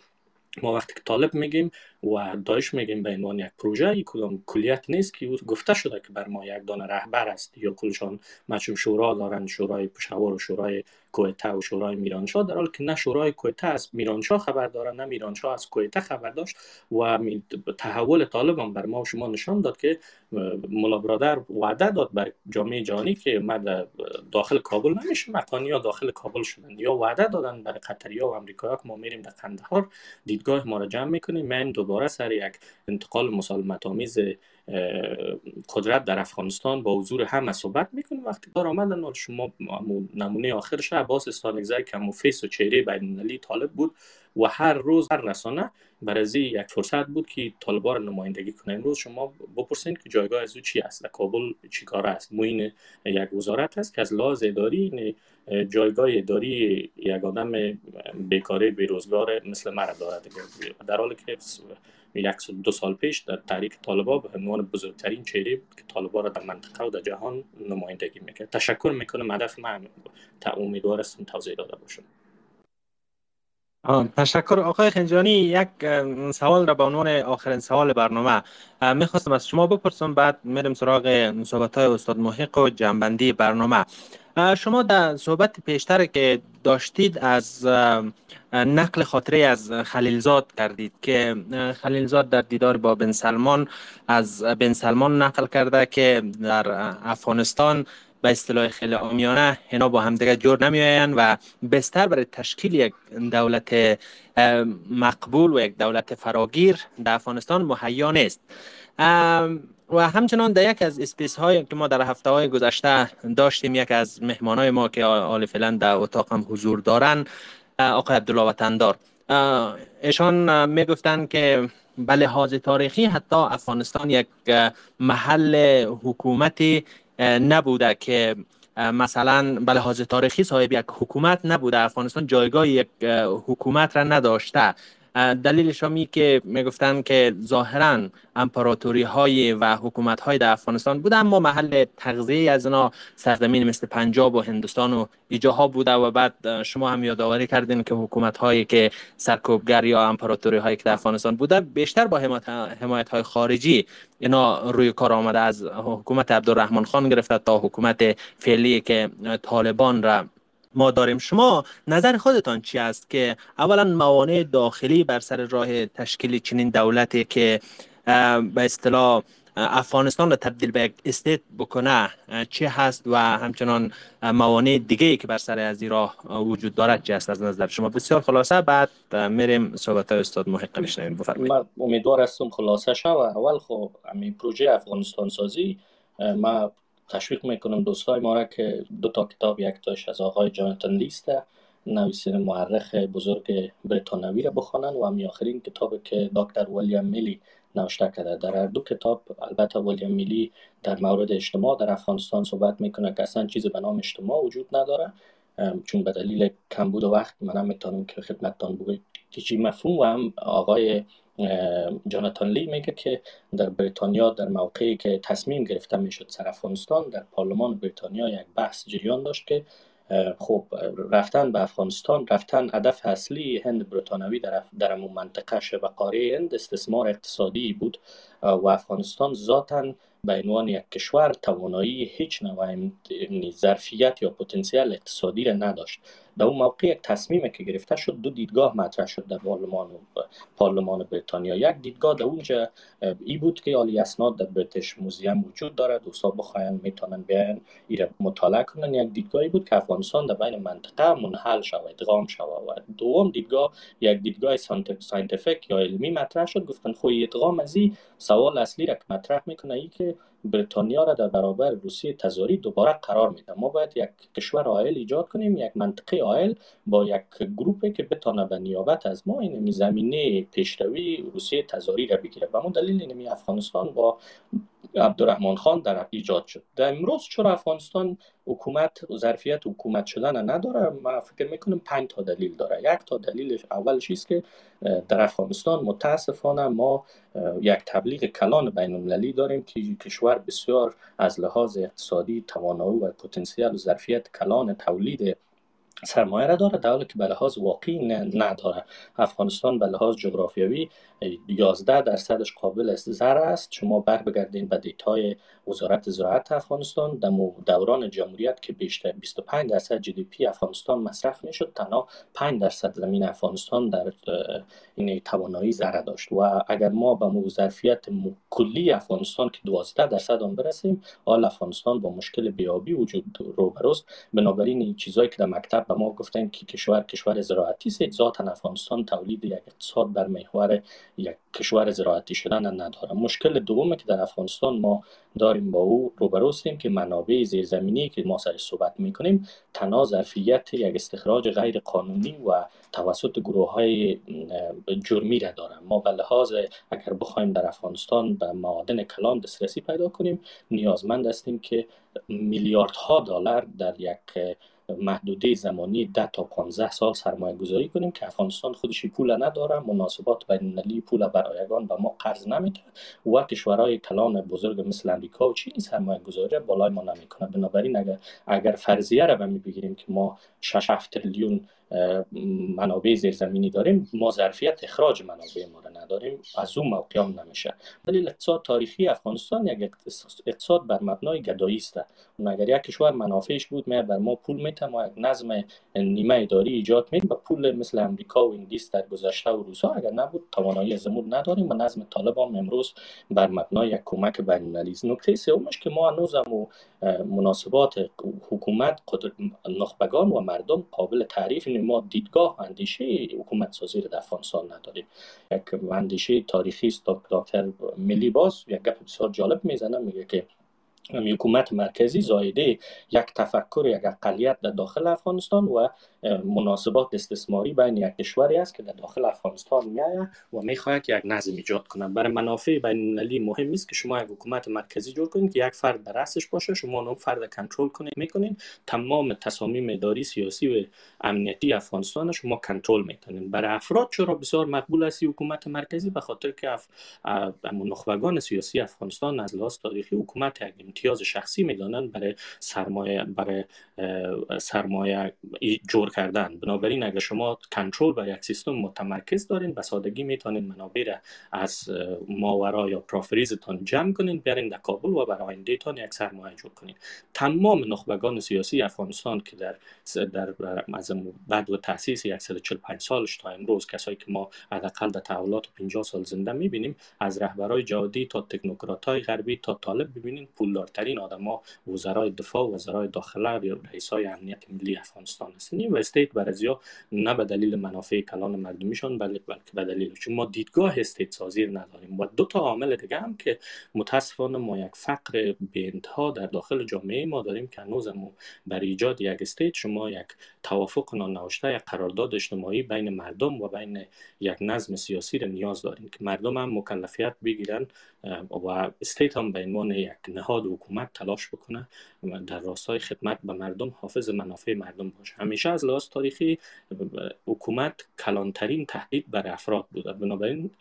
ما وقتی که طالب میگیم و داعش میگیم به عنوان یک پروژه، یک کدام کلیت نیست که گفته شده که بر ما یک دانه رهبر است یا کلشان مجموع شورا دارند، شورای پشاور و شورای کویته و شورای میرانشاه، در حالی که نه شورای کویته از میرانشاه خبر دارند نه میرانشاه از کویته خبر داشت. و تحول طالب هم بر ما و شما نشان داد که ملا برادر وعده داد بر جامعه جهانی که ما داخل کابل نمیشه، مکانیا داخل کابل شدن یا وعده دادن برای قطریا و آمریکایی‌ها ما میریم در قندهار دیدگاه ما را جمع میکنیم. من دوباره سر یک انتقال مسالمت آمیز قدرت در افغانستان با حضور همه صحبت میکنیم. وقتی دار آمدن و شما نمونه آخرش عباس استانگزی که مفیس و چهره بین‌المللی طالب بود و هر روز هر رسانه برای یک فرصت بود که طالبان رو نمایندگی کنه. امروز شما بپرسین که جایگاه از او چی است، در کابل چیکار است، موین یک وزارت است که از لحاظ اداری جایگاه اداری یک آدم بیکاره بیروزگار مثل مرا دارد، در حالی که یک دو سال پیش در تحریک طالبان به عنوان بزرگترین چهره بود که طالبان را در منطقه و در جهان نمایندگی میکرد. تشکر میکنم. هدف من امیدوار هستم توضیح داده باشم. آه، تشکر آقای خنجانی. یک ام، سوال را به عنوان آخرین سوال برنامه میخواستم از شما بپرسم، بعد میریم سراغ صحبت های استاد محق و جنبندی برنامه. شما در صحبت پیشتر که داشتید از نقل خاطره از خلیلزاد کردید که خلیلزاد در دیدار با بن سلمان از بن سلمان نقل کرده که در افغانستان به اصطلاح خیلی عامیانه اینا با همدیگه جور نمی آیند و بستر برای تشکیل یک دولت مقبول و یک دولت فراگیر در افغانستان مهیا نیست. و همچنان در یک از اسپیس هایی که ما در هفته های گذشته داشتیم، یک از مهمانای ما که حال فعلا در اتاقم حضور دارن، آقای عبدالله وطندار، ایشان می گفتن که به لحاظ تاریخی حتی افغانستان یک محل حکومتی نبوده که مثلا به لحاظ تاریخی صاحب یک حکومت نبوده، افغانستان جایگاه یک حکومت را نداشته. دلیلش همی که میگفتن که ظاهرا امپراتوری های و حکومت های در افغانستان بوده، اما محل تغذیه از اینا سرزمین مثل پنجاب و هندوستان و ایجاها بوده. و بعد شما هم یادآوری کردین که حکومت هایی که سرکوبگر یا امپراتوری هایی که در افغانستان بوده بیشتر با حمایت های خارجی اینا روی کار آمده، از حکومت عبدالرحمن خان گرفته تا حکومت فعلی که طالبان را ما داریم. شما نظر خودتان چی است که اولا موانع داخلی بر سر راه تشکیل چنین دولتی که به اصطلاح افغانستان را تبدیل به یک استیت بکنه چی هست و همچنان موانع دیگه‌ای که بر سر از این راه وجود دارد چی هست از نظر شما؟ بسیار خلاصه، بعد میریم صحبت‌های استاد محق میشنویم. بفرمایید. من امیدوار هستم خلاصه شود. اول خب همین پروژه افغانستان سازی، ما تشویق میکنم دوستای ما را که دو تا کتاب، یک تاش از آقای جاناتان لیست نویسنده مورخ بزرگ بریتانیایی را بخوانند و همی آخرین کتابی که دکتر ویلیام میلی نوشته کرده. در هر دو کتاب البته ویلیام میلی در مورد اجتماع در افغانستان صحبت میکنه که اصلا چیزی به نام اجتماع وجود نداره، چون به دلیل کمبود وقت منم میتونم که خدمتتان بگویم که چی مفهوم. و هم آقای جاناتان لی میگه که در بریتانیا در موقعی که تصمیم گرفته میشد سر افغانستان، در پارلمان بریتانیا یک بحث جریان داشت که خب رفتن به افغانستان، رفتن هدف اصلی هند بریتانوی در در اون منطقه شبه قاره هند استثمار اقتصادی بود و افغانستان ذاتاً به عنوان یک کشور توانایی هیچ نوع ظرفیت یا پتانسیل اقتصادی را نداشت. در اون موقع یک تصمیم که گرفته شد، دو دیدگاه مطرح شد در پارلمان پارلمان بریتانیا. یک دیدگاه در اونجا ای بود که عالی اسناد در بریتیش موزیم وجود داره، دوستا بخواین میتونن بیان این را مطالعه کنن. یک دیدگاهی بود که افغانستان در بین منطقه منحل شود، ادغام شود. دوم دیدگاه یک دیدگاه ساینتیفیک یا علمی مطرح شد، گفتن خب ادغام ازی سوال اصلی را مطرح میکنه ای که بریتانیا را در برابر روسیه تزاری دوباره قرار میده. ما باید یک کشور عائل ایجاد کنیم، یک منطقه عائل با یک گروپی که بتونه به نیابت از ما این زمینه پیشروی روسیه تزاری را بگیره. و ما دلیل اینمی افغانستان با عبدالرحمن خان در ایجاد شد. در امروز چرا افغانستان حکومت ظرفیت حکومت شدن نداره؟ من فکر میکنم پنج تا دلیل داره. یک تا دلیلش اولش است که در افغانستان متاسفانه ما یک تبلیغ کلان بین المللی داریم که کشور بسیار از لحاظ اقتصادی توانایی و پتانسیل و ظرفیت کلان تولید سرمایه را داره، در حالی که به لحاظ واقعی نداره. افغانستان به لحاظ جغرافیایی یازده درصدش قابل زرع است. شما بر بگردین به دیتای وزارت زراعت افغانستان، در دوران جمهوریت که بیشتر بیست و پنج درصد جی دی پی افغانستان مصرف میشد، تنها پنج درصد زمین افغانستان در این توانایی زرع داشت. و اگر ما به مو ظرفیت کلی افغانستان که دوازده درصد اون برسیم، حال افغانستان با مشکل بیابی وجود روبرو است. بنابراین این چیزایی که در مکتب ما گفتن که کشور کشور زراعتی است، ذاتاً افغانستان تولید یک اقتصاد بر محور یک کشور زراعتی شدن نداره. مشکل دومی که در افغانستان ما داریم با او روبرو هستیم که منابع زیرزمینی که ما سرش صحبت میکنیم تنها ظرفیت یک استخراج غیر قانونی و توسط گروه‌های جرمی را داره. ما به لحاظ اگر بخوایم در افغانستان به معادن کلان دسترسی پیدا کنیم، نیازمند هستیم که میلیاردها دلار در یک محدوده زمانی ده تا پانزده سال سرمایه گذاری کنیم که افغانستان خودشی پول نداره، مناسبات بین المللی پول برایگان به ما قرض نمیده و کشورهای کلان بزرگ مثل امریکا و چین سرمایه گذاری بالای ما نمیکنه. بنابراین اگر اگر فرضیه را بمی بگیریم که ما شش هفت تریلیون منابع زیرزمینی داریم، ما ظرفیت اخراج منابع ما را نداریم، از اون موقعام نمیشه. ولی اقتصاد تاریخی افغانستان یک اقتصاد بر مبنای گدایی است. اگر یک کشور منافعش بود می بر ما پول میته، ما یک نظم نیمه اداری ایجاد میکنیم با پول مثل امریکا و انگلیس در گذشته و روسا. اگر نبود توانایی زمود نداریم و نظم طالبان امروز بر مبنای یک کمک بین‌المللی. نکته سومش که ما هنوزم مناسبات حکومت قدرت نخبگان و مردم قابل تعریف، ما دیدگاه اندیشه حکومت سازی در افغانستان نداریم. یک اندیشه تاریخی است دکتر ملی باز یک گپ بسیار جالب میزنه، میگه که حکومت مرکزی زایده یک تفکر یک اقلیت در داخل افغانستان و مناسبات استثماری بین یک کشوری است که در داخل افغانستان میآید و میخواهد یک نظم ایجاد کند. برای منافع بین‌المللی مهم است که شما یک حکومت مرکزی جور کنید که یک فرد در رأسش باشه، شما اون فرد کنترل کنید میکنین، تمام تصامیم اداری سیاسی و امنیتی افغانستان شما کنترل میکنین. برای افراد چرا بسیار مقبول است حکومت مرکزی؟ به خاطر که اف... نخبگان سیاسی افغانستان از لحاظ تاریخی حکومت امتیاز شخصی میدانند برای سرمایه برای سرمایه جور کردن. بنابراین اگر شما کنترل بر یک سیستم متمرکز دارین، به سادگی میتونین منابع را از ماورا یا پرافریزتان جمع کنین، برین در کابل و برای آیندهتان یک سرمایه جور کنین. تمام نخبگان سیاسی افغانستان که در در از بعد و تاسیس صد و چهل و پنج سالش تا امروز، کسایی که ما حداقل در تحولات پنجاه سال زنده میبینیم، از رهبرای جهادی تا تکنوکرات‌های غربی تا طالب، ببینین پولدارترین آدما وزرای دفاع، وزرای داخله یا رئیسای امنیت ملی افغانستان هستن و استیت برازیا، نه به دلیل منافع کلان مردمیشان بلکه به دلیل چون ما دیدگاه استیت سازی نداریم. و دو تا عامل دیگه هم که متاسفانه ما یک فقر بی‌انتها در داخل جامعه ما داریم که هنوزم برای ایجاد یک استیت شما یک توافق نانوشته، یک قرارداد اجتماعی بین مردم و بین یک نظم سیاسی را نیاز داریم که مردم هم مکلفیت بگیرن و استیت هم به عنوان یک نهاد حکومت تلاش بکنه در راستای خدمت به مردم، حافظ منافع مردم باشه. همیشه از لحاظ تاریخی حکومت کلانترین تهدید بر افراد بوده، بنابراین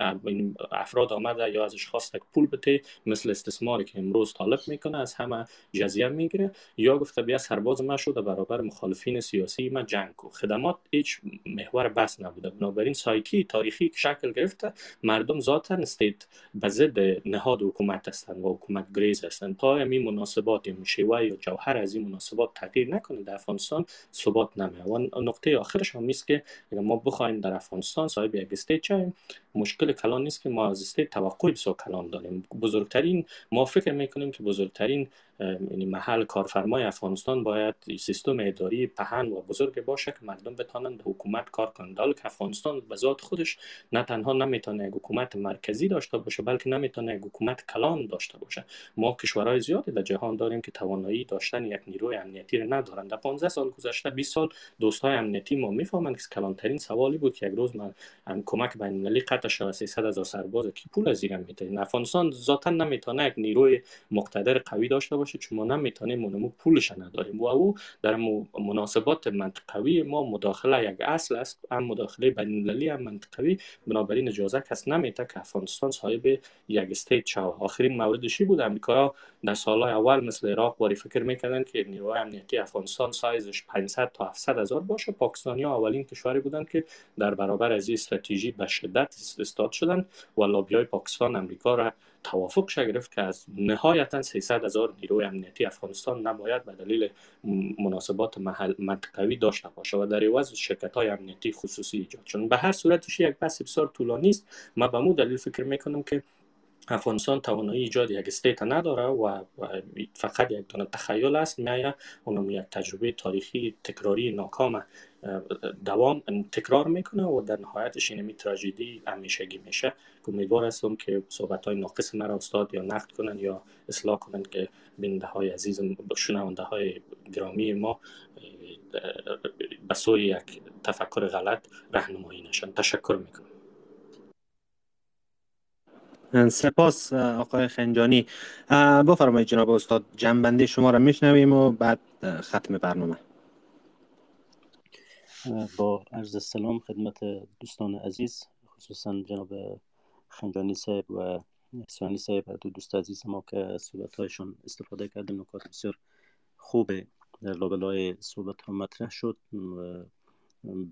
افراد آمده یا ازش خواسته که پول بده، مثل استثماری که امروز طالب میکنه، از همه جزیه میگیره، یا گفته بیا سرباز من شو در برابر مخالفین سیاسی من جنگ کو. خدمات هیچ محور بحث نبوده. بنابراین سایکی تاریخی که شکل گرفته، مردم ذاتاً استیت به ضد نهاد حکومت هستند و حکومت گریز هستند. تا همین مناسبات یا شیوه یا جوهر از این مناسبات تغییر نکنه، در افغانستان ثبات نمی‌یابد. نقطه آخرش هم است که اگر ما بخوایم در افغانستان صاحب یک استیت شیم، مشکل کلان نیست که ما از استیت توقع بسیار کلان داریم. بزرگترین ما فکر میکنیم که بزرگترین یعنی محل کارفرمای افغانستان باید سیستم اداری پهن و بزرگ باشه که مردم بتوانند به حکومت کار کنند. حال که افغانستان به ذات خودش نه تنها نمیتونه یک حکومت مرکزی داشته باشه، بلکه نمیتونه یک حکومت کلان داشته باشه. ما کشورهای زیادی در جهان داریم که توانایی داشتن یک نیروی امنیتی را ندارند. در پانزده سال گذشته، بیست سال، دوستای امنیتی ما میفهمند که کلانترین سوالی بود که یک روز من کمک بین‌المللی قطع شود، سیصد هزار سرباز کی پول از ایران میده؟ افغانستان ذاتاً نمیتونه یک نیروی مقتدر قوی داشته باشه، چون ما نمیتونیم اونمو پولش نداریم. و او در مناسبات منطقوی ما مداخله یک اصل است، هم مداخله بین‌المللی هم منطقوی. بنابراین اجازه کس نمیده که افغانستان صاحب یک استیت شود. آخرین موردشی بود آمریکا در سالهای اول مثل عراق واری فکر میکردن که نیروهای امنیتی افغانستان سایزش پانصد تا هفتصد هزار باشه. پاکستانی‌ها اولین کشوری بودند که در برابر از این استراتژی به شدت استاد شدند و لابی‌های پاکستان آمریکا را توافق شکل گرفت که از نهایتاً سیصد هزار نیروی امنیتی افغانستان نباید به دلیل مناسبات محل منطقوی داشته باشه و در عوض شرکت‌های امنیتی خصوصی ایجاد شدن. به هر صورتش یک بحث بسیار طولانی است. من به مو دلیل فکر میکنم که افغانستان توانایی ایجاد یک استیت نداره و فقط یک دونه تخیل است. میایه اونم یک تجربه تاریخی تکراری ناکامه دوام تکرار میکنه و در نهایتش اینمی تراژدی همیشگی میشه. امیدوار هستم که صحبت‌های ناقص مرا استاد یا نقد کنن یا اصلاح کنن که بیننده های عزیز و شنونده های گرامی ما به سوی یک تفکر غلط راهنمایی نشن. تشکر میکنم. سپاس آقای خنجانی. بفرمایید جناب استاد، جنبنده شما را میشنویم و بعد ختم برنامه. با عرض سلام خدمت دوستان عزیز، خصوصا جناب خنجانی صاحب و احسانی صاحب، دو دوست عزیز ما که از صحبت‌هایشان استفاده کردیم. نکات بسیار خوبه در لابلای صحبت‌ها مطرح شد.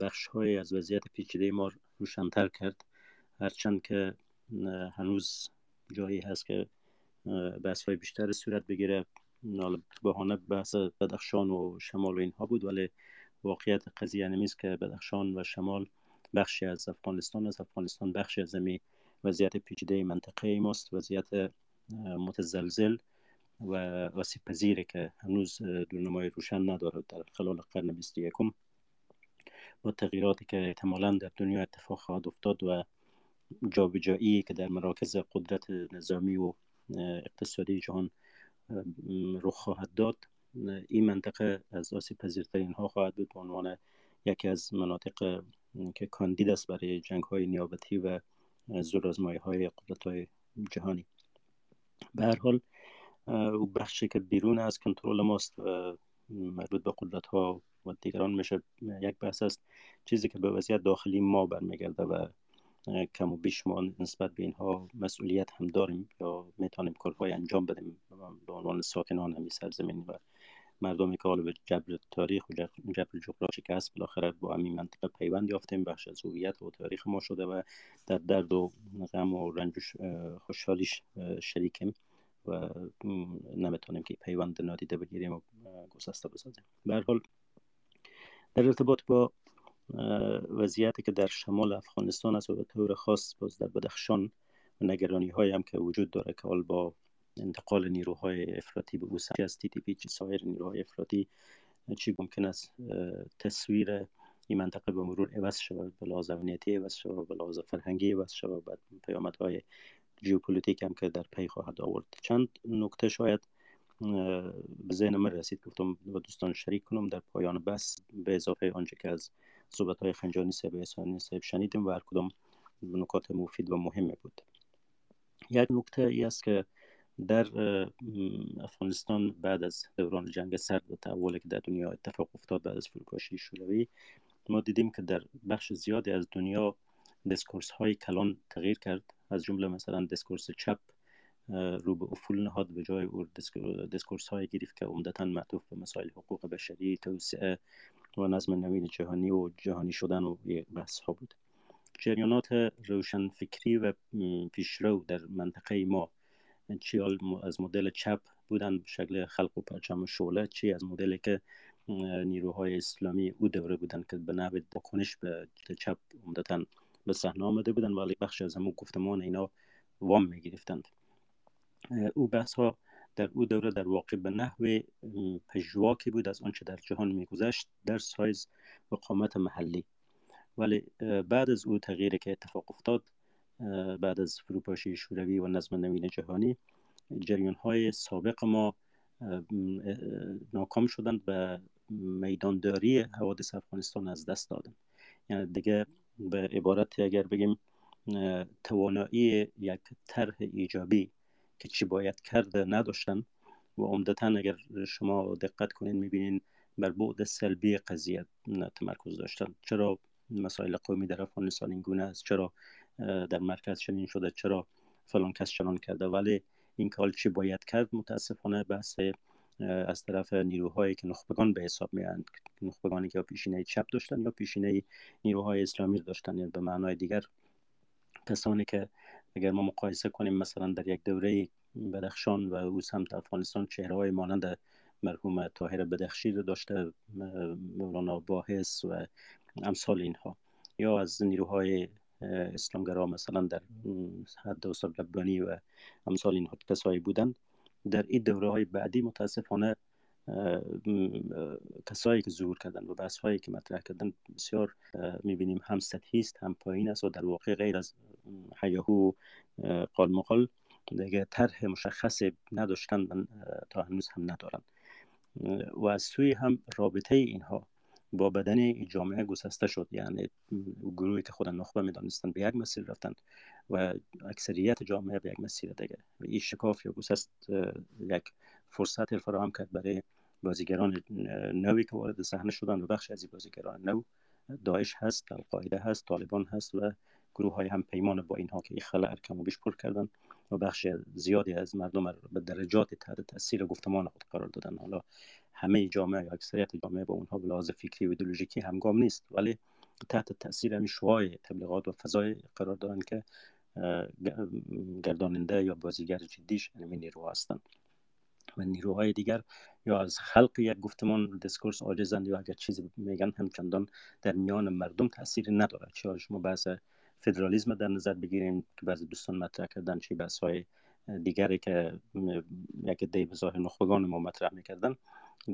بخش های از وضعیت پیچیده ما روشن‌تر کرد، هرچند که هنوز جایی هست که بحث های بیشتر صورت بگیره. بهانه بحث بدخشان و شمال و اینها بود، ولی واقعیت قضیه نیست که بدخشان و شمال بخشی از افغانستان است. افغانستان بخشی از زمین وضعیت پیچیده منطقه ماست، وضعیت متزلزل و آسیب پذیره که هنوز دورنمای روشن نداره در خلال قرن بیست و یکم، با تغییراتی که احتمالاً در دنیا اتفاق خواهد افتاد و جابجایی که در مراکز قدرت نظامی و اقتصادی جهان رخ خواهد داد. این منطقه از آسیب پذیرترین ها خواهد بود به عنوان یکی از مناطق که کاندید است برای جنگ های نیابتی و زورآزمایی های قدرت های جهانی. به هر حال او بخشی که بیرون از کنترل ماست و مربوط به قدرت ها و دیگران میشه یک بحث است. چیزی که به وضعیت داخلی ما برمیگرده و کم و بیش ما نسبت به اینها مسئولیت هم داریم یا میتونیم کارهای انجام بدیم به عنوان ساکنان همین سرزمین و مردمی که حالا به جبر تاریخ و جبر جغرافی که هست بالاخره با همین منطقه پیوند یافتیم، بخش از هویت و تاریخ ما شده و در درد و غم و رنج و خوشحالیش شریکیم و نمیتونیم که پیوند نادیده بگیریم و گسسته بسازیم. به هر حال در ارتباط با وضعیتی که در شمال افغانستان است و به طور خاص باز در بدخشان و نگرانی‌هایی هم که وجود داره که حال با انتقال نیروهای افراطی به اوسنی از تی تی پی چه سایر نیروهای افراطی چی ممکن است تصویر این منطقه به مرور عوض شود، به لحاظ امنیتی عوض شود، به لحاظ فرهنگی عوض شود، بعد پیامدهای ژئوپلیتیک هم که در پی خواهد آورد. چند نکته شاید به ذهن من رسید گفتم با دوستان شریک کنم در پایان بس، به اضافه آنچه که از صحبت‌های خنجانی صاحب احسانی صاحب شنیدیم و هر کدام نکات مفید و مهم بود. یک نکته ای است که در افغانستان بعد از دوران جنگ سرد و تحولی که در دنیا اتفاق افتاد بعد از فروپاشی شوروی، ما دیدیم که در بخش زیادی از دنیا دسکورس های کلان تغییر کرد، از جمله مثلا دسکورس چپ رو به افول نهاد به جای اور دسکورس های گرفت که عمدتاً معطوف به مسائل حقوق بشری، توسعه و نظم نوین جهانی و جهانی شدن و بحث ها بود. جریانات روشن فکری و پیشرو در منطقه ما چی از مدل چپ بودن به شکل خلق و پرچم شعله، چی از مدلی که نیروهای اسلامی او دوره بودن که به نحو واکنش به چپ عمدتاً به صحنه آمده بودن، ولی بخش از همون گفتمان اینا وام می گرفتند. او بحث ها در او دوره در واقع به نحو پژواکی بود از آنچه در جهان میگذشت در سایز و قامت محلی، ولی بعد از او تغییری که اتفاق افتاد بعد از فروپاشی شوروی و نظم نوین جهانی، جریان های سابق ما ناکام شدند و میدانداری حوادث افغانستان از دست دادند. یعنی دیگه به عبارت اگر بگیم توانایی یک طرح ایجابی که چی باید کرده نداشتن و عمدتاً اگر شما دقت کنین میبینین بر بعد سلبی قضیه تمرکز داشتن. چرا مسائل قومی در افغانستان این گونه است، چرا در مرکز چنین شده، چرا فلان کس چنان کرده، ولی این کار چی باید کرد متاسفانه بحث از طرف نیروهایی که نخبگان به حساب میاند، نخبگانی که پیشینه چپ داشتن یا پیشینه نیروهای اسلامی داشتن، یا به معنای دیگر کسانی که اگر ما مقایسه کنیم مثلا در یک دوره بدخشان و او سمت افغانستان چهره‌های مانند مرحوم طاهر بدخشی رو داشته، مولانا باحث و امثال اینها، یا از نیروهای اسلامگرا مثلا در حد استاد ربانی و امثال اینها کسایی بودند. در این دوره‌های بعدی متاسفانه کسایی که ظهور کردن و بحث‌هایی که مطرح کردن بسیار می‌بینیم هم سطحی است هم پایین است و در واقع غیر از هیاهو قال مقال دیگه طرح مشخصی نداشتن و تا هنوز هم ندارن. و از سوی هم رابطه اینها با بدن جامعه گسسته شد، یعنی گروهی که خودن نخبه می‌دانستند به یک مسیر رفتند و اکثریت جامعه به یک مسیر دیگه. این شکاف یا گسست یک فرصت فراهم کرد برای بازیگران نوی که وارد صحنه شدن و بخش از این بازیگران نو داعش هست، القاعده هست، طالبان هست و گروه های هم پیمان با اینها که این خلأ کم و بیش پر کردن و بخش زیادی از مردم به درجات تحت تاثیر گفتمان خود قرار دادن. حالا همه جامعه یا اکثریت جامعه با اونها به لحاظ فکری و ایدئولوژیکی همگام نیست، ولی تحت تاثیر همین شعاع تبلیغات و فضای قرار دارن که گرداننده یا بازیگر جدیش همین نیروها هستند و نیروهای دیگر یا از خلق یک گفتمان دیسکورس عاجزند یا اگر چیزی میگن همچندان در میان مردم تاثیری نداره. چه شما بحث فدرالیسم در نظر بگیریم که بعضی دوستان مطرح کردن، چه بحث‌های دیگری که یک عده بزاهر نخبگان ما مطرح میکردن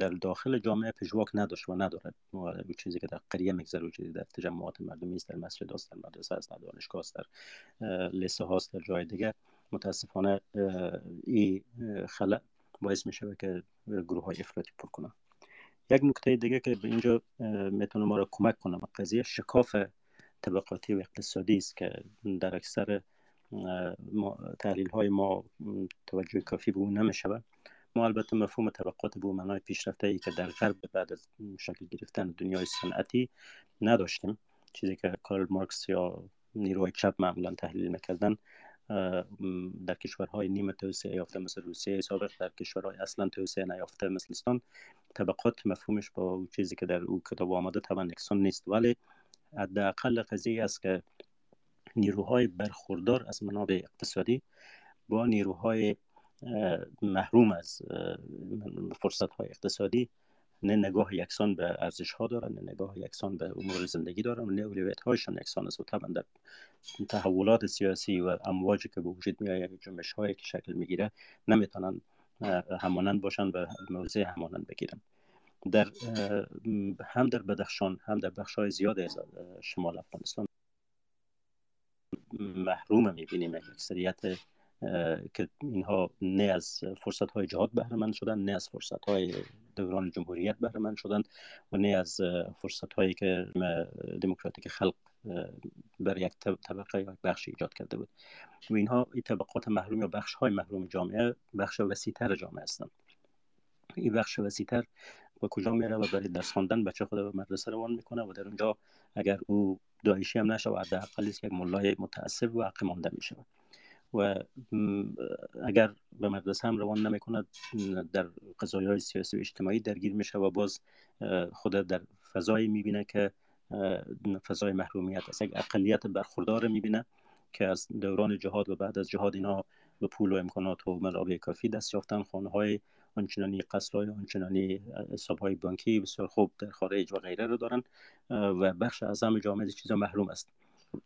در داخل جامعه پژواک نداشت و ندارد. اون چیزی که در قریه میگذره، چیزی در تجمعات مردمی است، در مسجد است، در مدرسه است، در دانشگاه است، در لیسه هاست، در جای دیگر، متاسفانه این خلأ باعث میشه که گروه های افراطی پر کنن. یک نکته دیگه که به اینجا میتونه ما را کمک کنه قضیه شکاف طبقاتی و اقتصادی است که در اکثر تحلیل های ما توجه کافی به اون نمیشه. ما البته مفهوم طبقات به معنای پیشرفته ای که در غرب بعد از شکل گرفتن دنیای صنعتی نداشتیم، چیزی که کارل مارکس یا نیروهای چپ معمولا تحلیل میکردن در کشورهای نیمه توسعه یافته مثل روسیه سابق، در کشورهای اصلا توسعه نیافته مثل استان، طبقات مفهومش با اون چیزی که در اون کتاب آمده طبعا یکسان نیست، ولی حداقل قضیه است که نیروهای برخوردار از منابع اقتصادی با نیروهای محروم از فرصت‌های اقتصادی نه نگاه یکسان به ارزش‌ها دارن، نه نگاه یکسان به امور زندگی دارن، نه اولویت‌هایشان یکسان است. و طبعا در تحولات سیاسی و امواجی که به وجود می‌آید، جنبش‌هایی که شکل می‌گیره، نمی‌تونن همانند باشن و موضع همانند بگیرن. در هم در بدخشان هم در بخش‌های زیاد از شمال افغانستان محروم می‌بینیم اکثریت که اینها نه از فرصت‌های جهاد بهره مند شدن، نه از فرصت‌های دوران جمهوریت بهره مند شدن و نه از فرصت‌هایی که دموکراتیک خلق بر یک طبقه یا بخش ایجاد کرده بود. و اینها این طبقات محروم یا بخش‌های محروم جامعه بخش وسیع‌تر جامعه هستند. این بخش وسیع‌تر و کجا میره و برای درس خواندن بچه خود به مدرسه روان میکنه و در اونجا اگر او داعشی هم نشه و حداقل یک ملای متعصب و عقب مانده میشه و اگر به مدرسه هم روان نمیکنه در قضایای سیاسی و اجتماعی درگیر میشه و باز خود در فضایی میبینه که فضای محرومیت است. یک اقلیت برخوردار میبینه که از دوران جهاد و بعد از جهاد اینا به پول و امکانات و منابع کافی دست یافتن، خانه‌های آنچنانی، قصرهای آنچنانی، حساب‌های بانکی بسیار خوب در خارج و غیره رو دارن و بخش اعظم جامعه چیزا محروم است.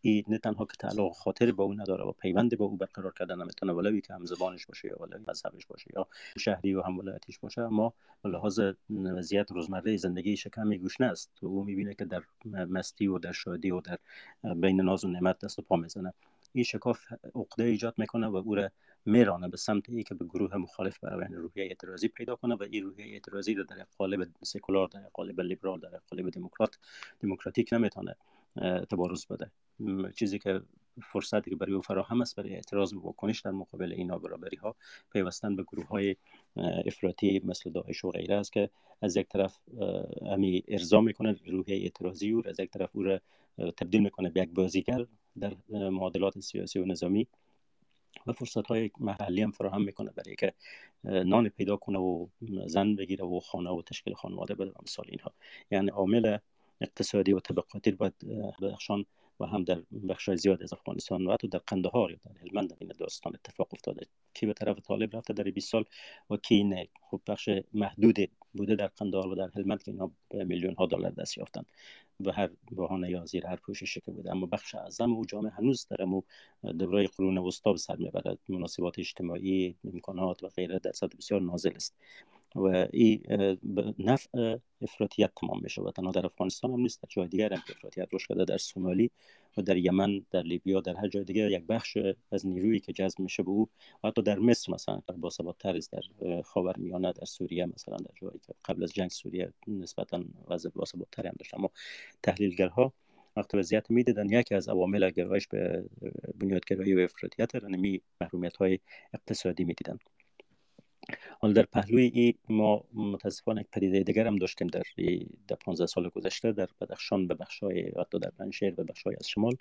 این نه تنها که تعلق خاطر با اون نداره و پیوند با او برقرار کردن نمیتونه، ولوی که هم زبانش باشه یا ولوی مذهبش باشه یا شهری و هم ولایتیش باشه، اما به لحاظ وضعیت روزمره زندگیش کمی گوشنه است و او میبینه که در مستی و در شادی و در بین ناز و نعمت دست و پا میزنه. این شکاف عقده ایجاد میکنه و او را میرانه به سمت ای که به گروه مخالف برای روحیه اعتراضی پیدا کنه و این روحیه اعتراضی رو در قالب سکولار، در قالب لیبرال، در قالب دموکرات دموکراتیک نمیتونه تبارز بده. چیزی که فرصتی که برای او فراهم است برای اعتراض و واکنش در مقابل این نابرابری ها پیوستن به گروه های افراطی مثل داعش و غیره است که از یک طرف امی ارضا میکنه روحیه اعتراضی و از یک طرف او را تبدیل میکنه به یک بازیگر در معادلات سیاسی و نظامی و فرصت های محلی هم فراهم میکنه برای که نان پیدا کنه و زن بگیره و خانه و تشکیل خانواده بده و امثال اینها. یعنی عامل اقتصادی و طبقاتی باید بدخشان و هم در بخشای زیاد از افغانستان و حتی در قندهار یا در هلمند این داستان اتفاق افتاده، کی به طرف طالب رفته در بیست سال و کی نه. خب بخش محدود بوده در قندهار و در هلمند که اینا میلیون ها دلار دست یافتن به هر بهانه یا زیر هر پوششی که بوده، اما بخش اعظم او جامعه هنوز در امو دورای قرون وسطا به سر میبرد. مناسبات اجتماعی، امکانات و غیره در سطح بسیار نازل است و این نفع افراطیت تمام میشه و تنها در افغانستان هم نیست، در جای دیگر هم افراطیت رشد کرده، در سومالی و در یمن، در لیبیا، در هر جای دیگر یک بخش از نیرویی که جذب میشه به او و حتی در مصر مثلا باثبات‌تر است، در خاورمیانه، در سوریه مثلا، در جایی که قبل از جنگ سوریه نسبتا وضع باثبات‌تری هم داشت. اما تحلیلگرها وقتی وضعیت میدیدن یکی از عوامل گرایش به بنیادگرایی و افراطیت را نمی محرومیت‌های اقتصادی میدیدن. حالا در پهلوی این ما متاسفانه یک پدیده دیگر هم داشتیم در در پانزده سال گذشته در بدخشان به بخشای حتی در پنشهر به بخشای از شمال،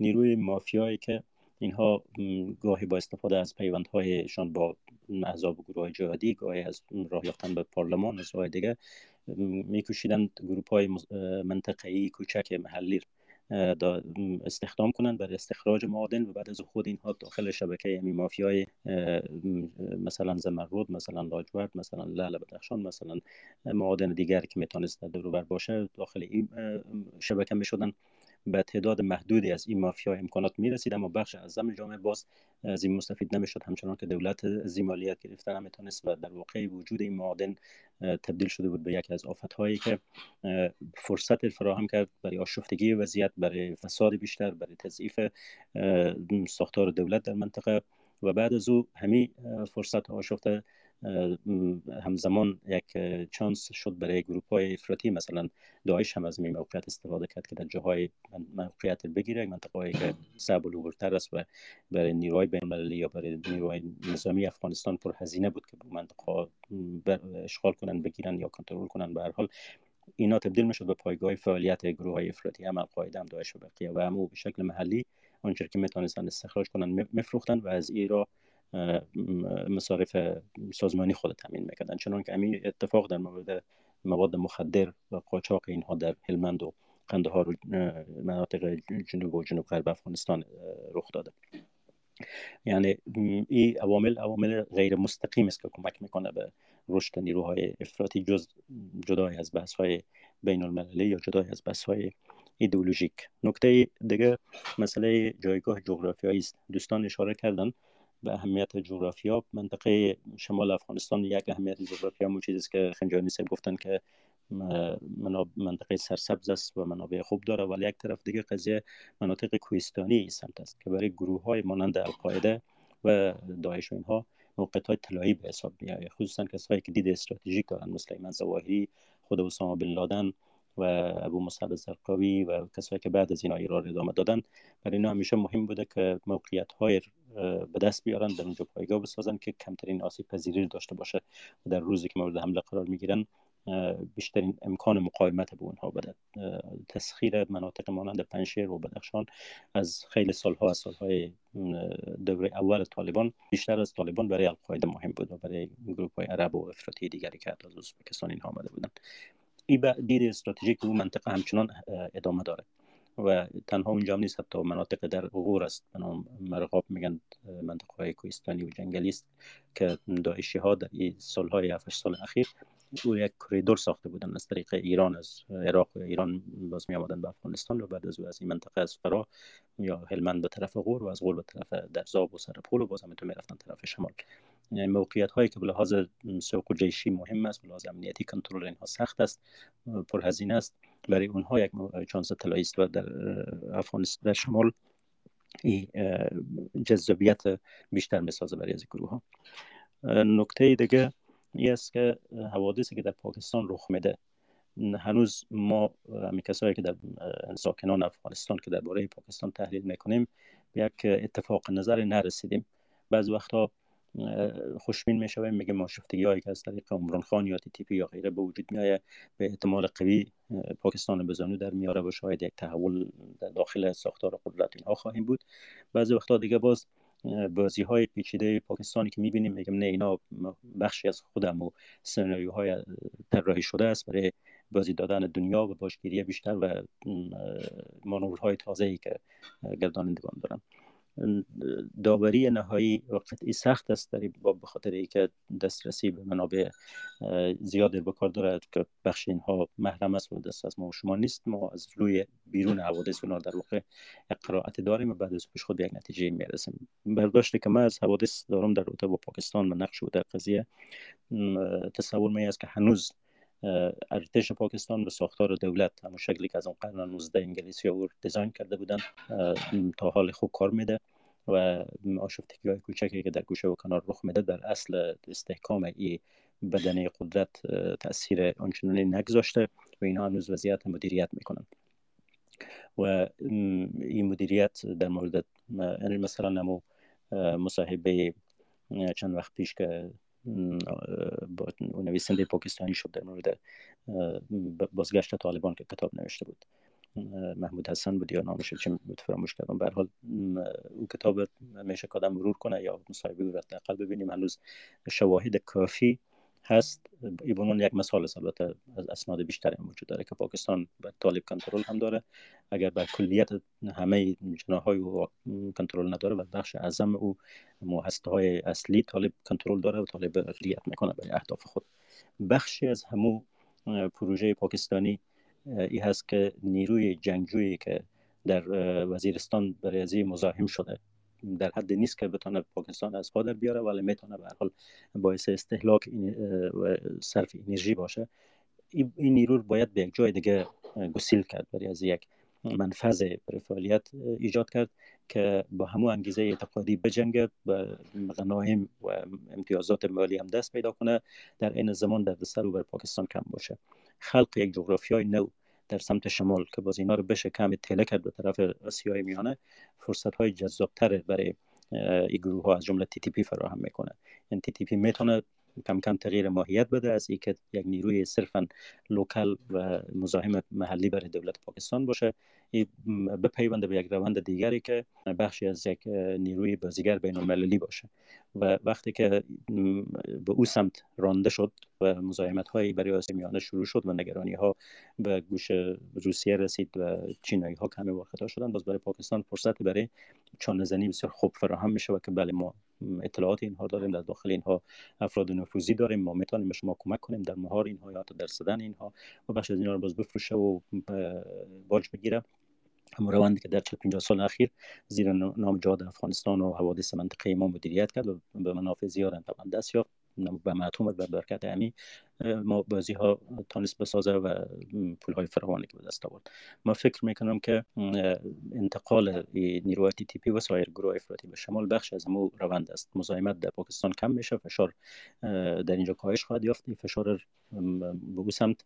نیروی مافیایی که اینها گاهی با استفاده از پیوندهایشان با احزاب و گروه‌های جهادی، گاهی از راه یافتن به پارلمان، از راه دیگه میکوشیدند گروه‌های منطقه‌ای کوچک محلی استخدام کنند برای استخراج معادن و بعد از خود اینها داخل شبکه امی مافیای مثلا زمرد، مثلا لاجورد، مثلا لعل بدخشان، مثلا معادن دیگر که میتونست دور بر باشه داخل این شبکه میشدن. به تعداد محدودی از این مافیا امکانات میرسید، اما بخش اعظم جامعه باز از این مستفید نمیشد، همچنان که دولت زیمالیت گرفتن هم میتونست و در واقع وجود این معادن تبدیل شده بود به یکی از آفت‌هایی که فرصت فراهم کرد برای آشفتگی وضعیت، برای فساد بیشتر، برای تضعیف ساختار دولت در منطقه. و بعد از او همین فرصت آشفته همزمان یک چانس شد برای گروپ‌های افراطی، مثلا داعش هم از این موقعیت استفاده کرد که در جاهای موقعیت بگیره، مناطقی که صعب و لوبرتر است و برای نیروهای بین‌المللی یا برای نیروهای نظامی افغانستان پرهزینه بود که مناطق اشغال کنن، بگیرن یا کنترل کنن. به هر حال اینا تبدیل میشد به پایگاه فعالیت گروه‌های افراطی، هم القاعده، هم داعش و بقیه، و هم به شکل محلی آنچه که میتونستن استخراج کنن میفروختن و از ایران مصارف سازمانی خود تامین میکردن. چنان که همین اتفاق در مورد مواد مخدر و قاچاق اینها در هلمند و قندهار و مناطق جنوب و جنوب غرب افغانستان رخ داده. یعنی این عوامل عوامل غیر مستقیم است که کمک میکنه به رشد نیروهای افراطی، جز جدای از بحث های بین المللی یا جدای از بحث های ایدئولوژیک. نکته دیگه مسئله جایگاه جغرافیایی است. دوستان اشاره کردن به اهمیت جغرافیا. منطقه شمال افغانستان یک اهمیت جغرافیا هم چیزی است که خنجانی صاحب گفتن که منطقه سرسبز است و منابع خوب داره، ولی یک طرف دیگه قضیه مناطق کوهستانی سمت است که برای گروه‌های مانند القاعده و داعش و اینها موقعیت‌های طلایی به حساب می‌آید، خصوصا کسایی که دید استراتژیک دارن مثل ایمن الظواهری، خود اسامه بن لادن و ابو مصعب الزرقاوی و کسایی که بعد از اینا ایران ادامه دادن. برای اینا همیشه مهم بوده که موقعیت‌های به دست بیارن، در اونجا پایگاه بسازن که کمترین آسیب پذیری داشته باشه و در روزی که مورد حمله قرار میگیرن بیشترین امکان مقاومت به اونها بده. تسخیر مناطق مانند پنشیر و بدخشان از خیلی سالها از سالهای دوره اول طالبان بیشتر از طالبان برای القاعده مهم بود و برای گروپ‌های عرب و افراطی دیگری که از ازبکستان اینها آمده بودن. این دید استراتژیک اون منطقه همچنان ادامه داره و تنها اونجا هم نیست، حتی مناطق در غور است، بنام مرغاب میگن، منطقه های کوهستانی و جنگلی است که داعشی ها در این سالهای هفت سال اخیر او یک کوریدور ساخته بودن از طریق ایران، از عراق و ایران باز می آمدن به افغانستان و بعد از او از این منطقه از فرا یا هلمند به طرف غور و از غور به طرف درزاب و سرپول و باز هم تو می رفتن طرف شمال. یعنی موقعیت هایی که به لحاظ سوق جیشی مهم است، به لحاظ امنیتی کنترل اینها سخت است، پرهزینه است، برای اونها یک چانس طلایی است و در افغانستان در شمال این جذابیت بیشتر میسازه برای از گروه ها. نکته دیگه این است که حوادثی که در پاکستان رخ میده، هنوز ما همین کسایی که در ساکنان افغانستان که درباره پاکستان تحلیل میکنیم به یک اتفاق نظر نرسیدیم. بعض وقتا خوشبین میشویم، میگه ما شفتگی هایی که از طریق عمران خان یا تی تی پی یا غیره به وجود میایه به احتمال قوی پاکستان به زانو در میاره و شاید یک تحول در داخل ساختار قدرت اینها خواهیم بود. بعضی وقتا دیگه باز بازی های پیچیده پاکستانی که میبینیم میگم نه اینا بخشی از خودم و سناریوهای طراحی شده است برای بازی دادن دنیا و باشگیری بیشتر و مانورهای تازه‌ای که گردانندگان دارن. داوری نهایی و قطعی سخت است در باب، به خاطر اینکه دسترسی به منابع زیاد به کار دارد که بخش اینها محرم است و دست از ما و شما نیست. ما از روی بیرون حوادث اونها در واقع قرائت داریم و بعد از پیش خود به یک نتیجه میرسیم. برداشتی که من از حوادث دارم در رابطه با پاکستان و نقش و در قضیه تصور می است که هنوز ارتش پاکستان به ساختار دولت همون شکلی که از اون قرن نوزده انگلیسی ها دیزاین کرده بودن تا حال خوب کار میده و آشفتگی های کوچکی که در گوشه و کنار رخ میده در اصل استحکام این بدنه قدرت تأثیر آنچنانی نگذاشته و اینها هنوز وضعیت مدیریت میکنن و این مدیریت در مورد مثلا نمو مصاحبه چند وقت پیش که با نویسنده پاکستانی شد در مورد بازگشت طالبان که کتاب نوشته بود محمود حسن بود یا نامش چه فراموش کردم. به هر حال اون کتاب میشه کادم مرور کنه یا مصاحبه رو حداقل ببینیم، هنوز شواهد کافی هست. ایبون یک مثال است، البته از اسناد بیشتری موجود داره که پاکستان به طالب کنترل هم داره، اگر بر کلیت همه جناح‌های او کنترل نداره و بخش اعظم او مؤسسه‌های اصلی طالب کنترل داره و طالب اقلیت میکنه برای اهداف خود. بخشی از همو پروژه پاکستانی ای هست که نیروی جنگجویی که در وزیرستان برای ازی مزاحم شده در حد نیست که بتونه پاکستان از پا در بیاره، ولی میتونه به هر حال باعث استهلاک و صرف انرژی باشه. این نیرو رو باید به یک جای دیگه گسیل کرد، برای از یک منفذ برای فعالیت ایجاد کرد که با همون انگیزه اعتقادی بجنگه، به غنایم و امتیازات مالی هم دست پیدا کنه، در این زمان در دستر و بر پاکستان کم باشه. خلق یک جغرافیای نو در سمت شمال که باز اینا رو بشه کم تله کرد به طرف آسیای میانه، فرصت‌های جذاب‌تر برای این گروه‌ها از جمله تی تی پی فراهم میکنه. این تی تی پی میتونه کم کم تغییر ماهیت بده از اینکه یک نیروی صرفاً لوکال و مزاحم محلی برای دولت پاکستان باشه، این بپیونده به یک روند دیگری که بخشی از یک نیروی بازیگر بین‌المللی باشه. و وقتی که به او سمت رانده شد و مزاحمت‌های برای آسیا میانه شروع شد و نگرانی‌ها به گوش روسیه رسید و چینایی‌ها کمی واقع‌دار شدن، باز برای پاکستان فرصت برای چانه‌زنی بسیار خوب فراهم میشه و که بله ما اطلاعات اینها داریم، در داخل اینها افراد نفوذی داریم، ما میتونیم شما کمک کنیم در مهار اینها یا در سدن اینها و بخش از اینا رو باز بفروشه و باج بگیره. هم روندی که در چهل پنجاه سال اخیر زیر نامجاد افغانستان و حوادث منطقه ما مدیریت کرد و به منافع زیادن طبعا دست یافت، به معتومت و برکت امی ما بازی ها تانست بسازه و پول های فراوانی که به دست آورد. ما فکر میکنم که انتقال نیروهای تی تی پی و سایر گروه افراطی به شمال بخش از همو روند است. مزاحمت در پاکستان کم میشه، فشار در اینجا کاهش خواهد یافت، فشار به او سمت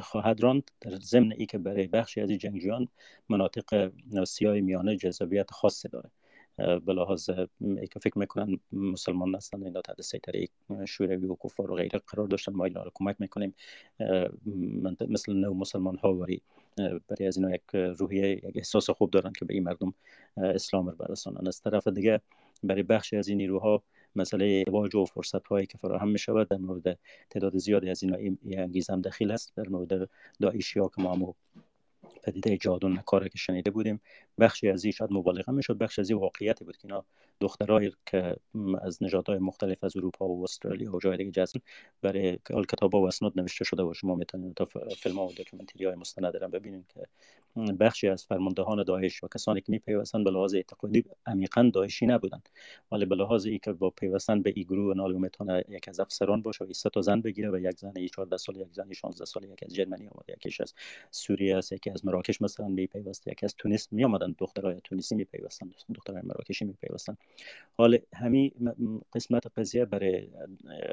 خواهد راند، در ضمن ای که برای بخشی از جنگجویان مناطق آسیای میانه جذابیت خاصی داره. بلاحظ ای که فکر میکنن مسلمان هستند، اینا تحت سیطره شوروی و کفار و غیره قرار داشتن، ما اینا رو کمک میکنیم، مثل نو مسلمان ها واری برای از اینا یک روحیه، یک احساس خوب دارن که به این مردم اسلام رو برسانن. از طرف دیگه برای بخشی از این نیروها مسئله واجه و فرصت هایی که فراهم می شود در مورد تعداد زیادی از اینا این انگیزه هم دخیل است. در مورد داعشی ها که ما همو پدیده جهاد و نکاره که شنیده بودیم، بخشی از این شاید مبالغه می شد، بخشی از این واقعیتی بود که اینا دخترایی که از نژادهای مختلف از اروپا و استرالیا و جای دیگه جذب برای کتاب‌ها و اسناد نوشته شده و شما میتونید تا فیلم‌ها و داکیومنتری‌های مستند را ببینید که بخشی از فرماندهان داعش و کسانی که میپیوستند به لحاظ اعتقادی عمیقاً داعشی نبودند، ولی به لحاظ اینکه با پیوستن به این گروه نالو میتونه یک از افسران باشه و سه تا زن بگیره و یک زن چهارده سال، یک زن شانزده سال، یک از جرمنی اومده، یکیش از سوریه است، یکی از مراکش مثلا میپیوسته، یکی از تونس میآمدند، دخترای تونسی میپیوستند، دخترای مراکشی میپیوستند. حال همین قسمت قضیه برای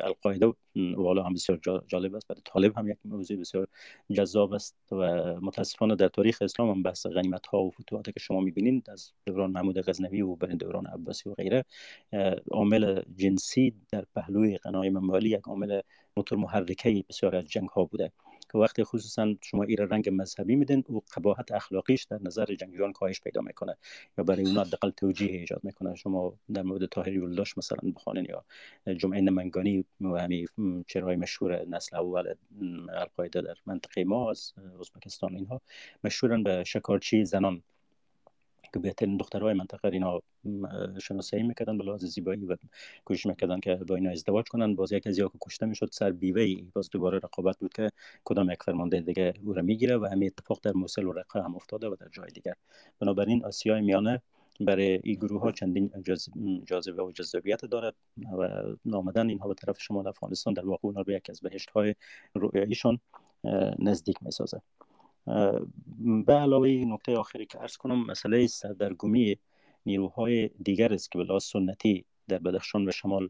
القاعده والا هم بسیار جالب است، برای طالب هم یک موضوع بسیار جذاب است و متاسفانه در تاریخ اسلام هم بحث غنیمت ها و فتوحاتی که شما میبینید از دوران محمود غزنوی و برای دوران عباسی و غیره، عامل جنسی در پهلوی غنایم مالی یک عامل موتور محرکه بسیار از جنگ ها بوده که وقتی خصوصا شما ایر رنگ مذهبی میدن و قباحت اخلاقیش در نظر جنگجویان کاهش پیدا میکنه یا برای اونها حداقل توجیه ایجاد میکنه. شما در مورد طاهری یلداش مثلا بخونین یا جمعه نمنگانی و همین چهره‌های مشهور نسل اول القاعده در منطقه ما از ازبکستان، اینها مشهورن به شکارچی زنان که بهترین دخترهای منطقه اینا شناسایی میکردن به لحاظ زیبایی و کوشش میکردن که با اینا ازدواج کنن. باز یک از اینا که کشته میشد سر بیوه‌ای، باز دوباره رقابت بود که کدام یک فرمانده دیگه او را میگیره و همین اتفاق در موصل و رقه هم افتاده و در جای دیگر. بنابراین آسیای میانه برای این گروه ها چندین جاذبه و جذابیت دارد و آمدن اینها به طرف شمال افغانستان در واقع اونها به یک از بهشت های رؤیاییشان نزدیک میسازه. به علاوه نکته آخری که عرض کنم، مسئله سردرگمی نیروهای دیگر است که به لحاظ سنتی در بدخشان و شمال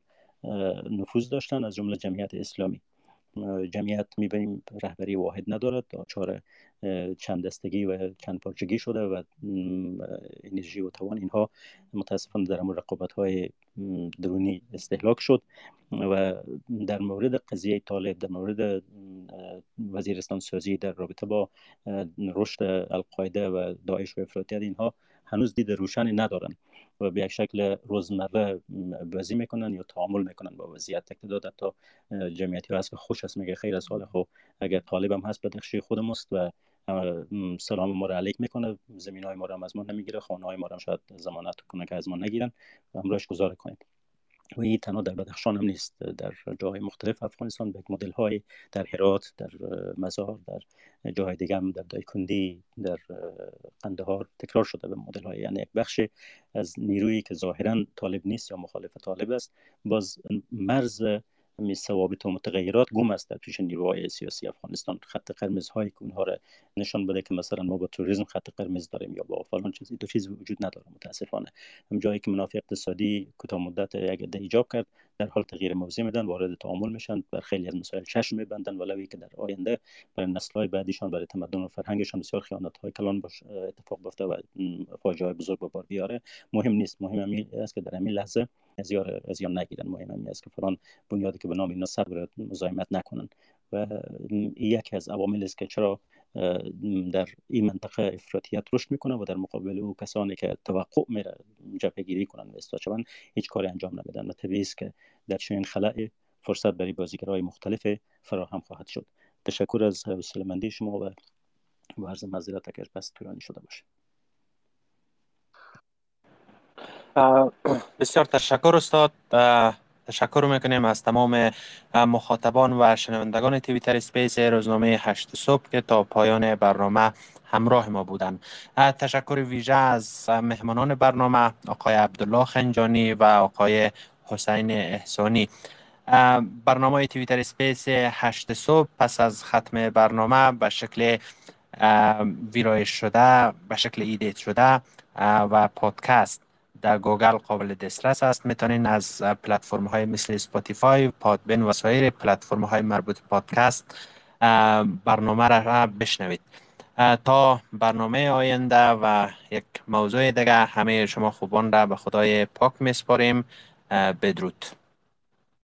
نفوذ داشتن، از جمله جمعیت اسلامی جمعیت میبینیم رهبری واحد ندارد، دچار چند دستگی و چند پارچگی شده و انرژی و توان اینها متاسفانه در رقابت‌های درونی استهلاک شد. و در مورد قضیه طالب، در مورد وزیرستان سازی، در رابطه با رشد القاعده و داعش و افراطیت، اینها هنوز دید روشنی ندارن و به یک شکل روزمره بازی میکنن یا تعامل میکنن با وضعیت اقتدار. حتی جمعیتی هست که خوش است میگه خیر از حال خود، اگر طالب هم هست بدخشی خود ماست و سلام ما را علیک میکنه، زمین های ما را هم از ما نمیگیره، خانه های ما را هم شاید ضمانت کنه که از ما نگیرن و همراهش گذاره کنید. و این تنها در بدخشان هم نیست، در جاهای مختلف افغانستان به مدل های در هرات، در مزار، در جاهای دیگه هم، در دایکندی، در قندهار تکرار شده به مدل های، یعنی یک بخش از نیرویی که ظاهرا طالب نیست یا مخالف طالب است، باز مرز می ثوابت و متغیرات گم است در پیش نیروهای سیاسی افغانستان. خط قرمز هایی که اونها را نشان بده که مثلا ما با توریسم خط قرمز داریم یا با فلان چیز، دو چیز وجود نداره متاسفانه. هم جایی که منافع اقتصادی کوتاه مدت یک عده ایجاب کرد، در حال تغییر موضع میدن، وارد تعامل میشن، بر خیلی از مسائل چشم میبندن، ولوی که در آینده برای نسل‌های بعدیشان، برای تمدن و فرهنگشان بسیار خیانت‌های کلان باش اتفاق بیفته و فاجعه بزرگ به بار بیاره مهم نیست. مهم همین است که در همین لحظه از یار از یار نگیرن، مهم همین است که فلان بنیادی که به نام اینا صبر مزاحمت نکنن. و یکی از عوامل است که چرا در این منطقه افراطیت رشد میکنه و در مقابل او کسانی که توقع میره جبهه گیری کنن و استاچون هیچ کاری انجام نمیدن و طبیعی است که در چنین خلأ فرصت برای بازیگرهای مختلف فراهم خواهد شد. تشکر از حوصله‌مندی شما و با عرض معذرت اگر بس طولانی شده باشه. بسیار تشکر استاد. تشکر میکنیم از تمام مخاطبان و شنوندگان توییتر اسپیس روزنامه هشت صبح که تا پایان برنامه همراه ما بودند. تشکر ویژه از مهمانان برنامه آقای عبدالله خنجانی و آقای حسین احسانی. برنامه توییتر اسپیس هشت صبح پس از ختم برنامه به شکل ویرایش شده، به شکل ایدیت شده و پادکست در گوگل قابل دسترس است. میتونین از پلتفرم های مثل اسپاتیفای، پادبین و سایر پلتفرم های مربوط پادکست برنامه را بشنوید. تا برنامه آینده و یک موضوع دیگه، همه شما خوبان را به خدای پاک میسپاریم. بدرود.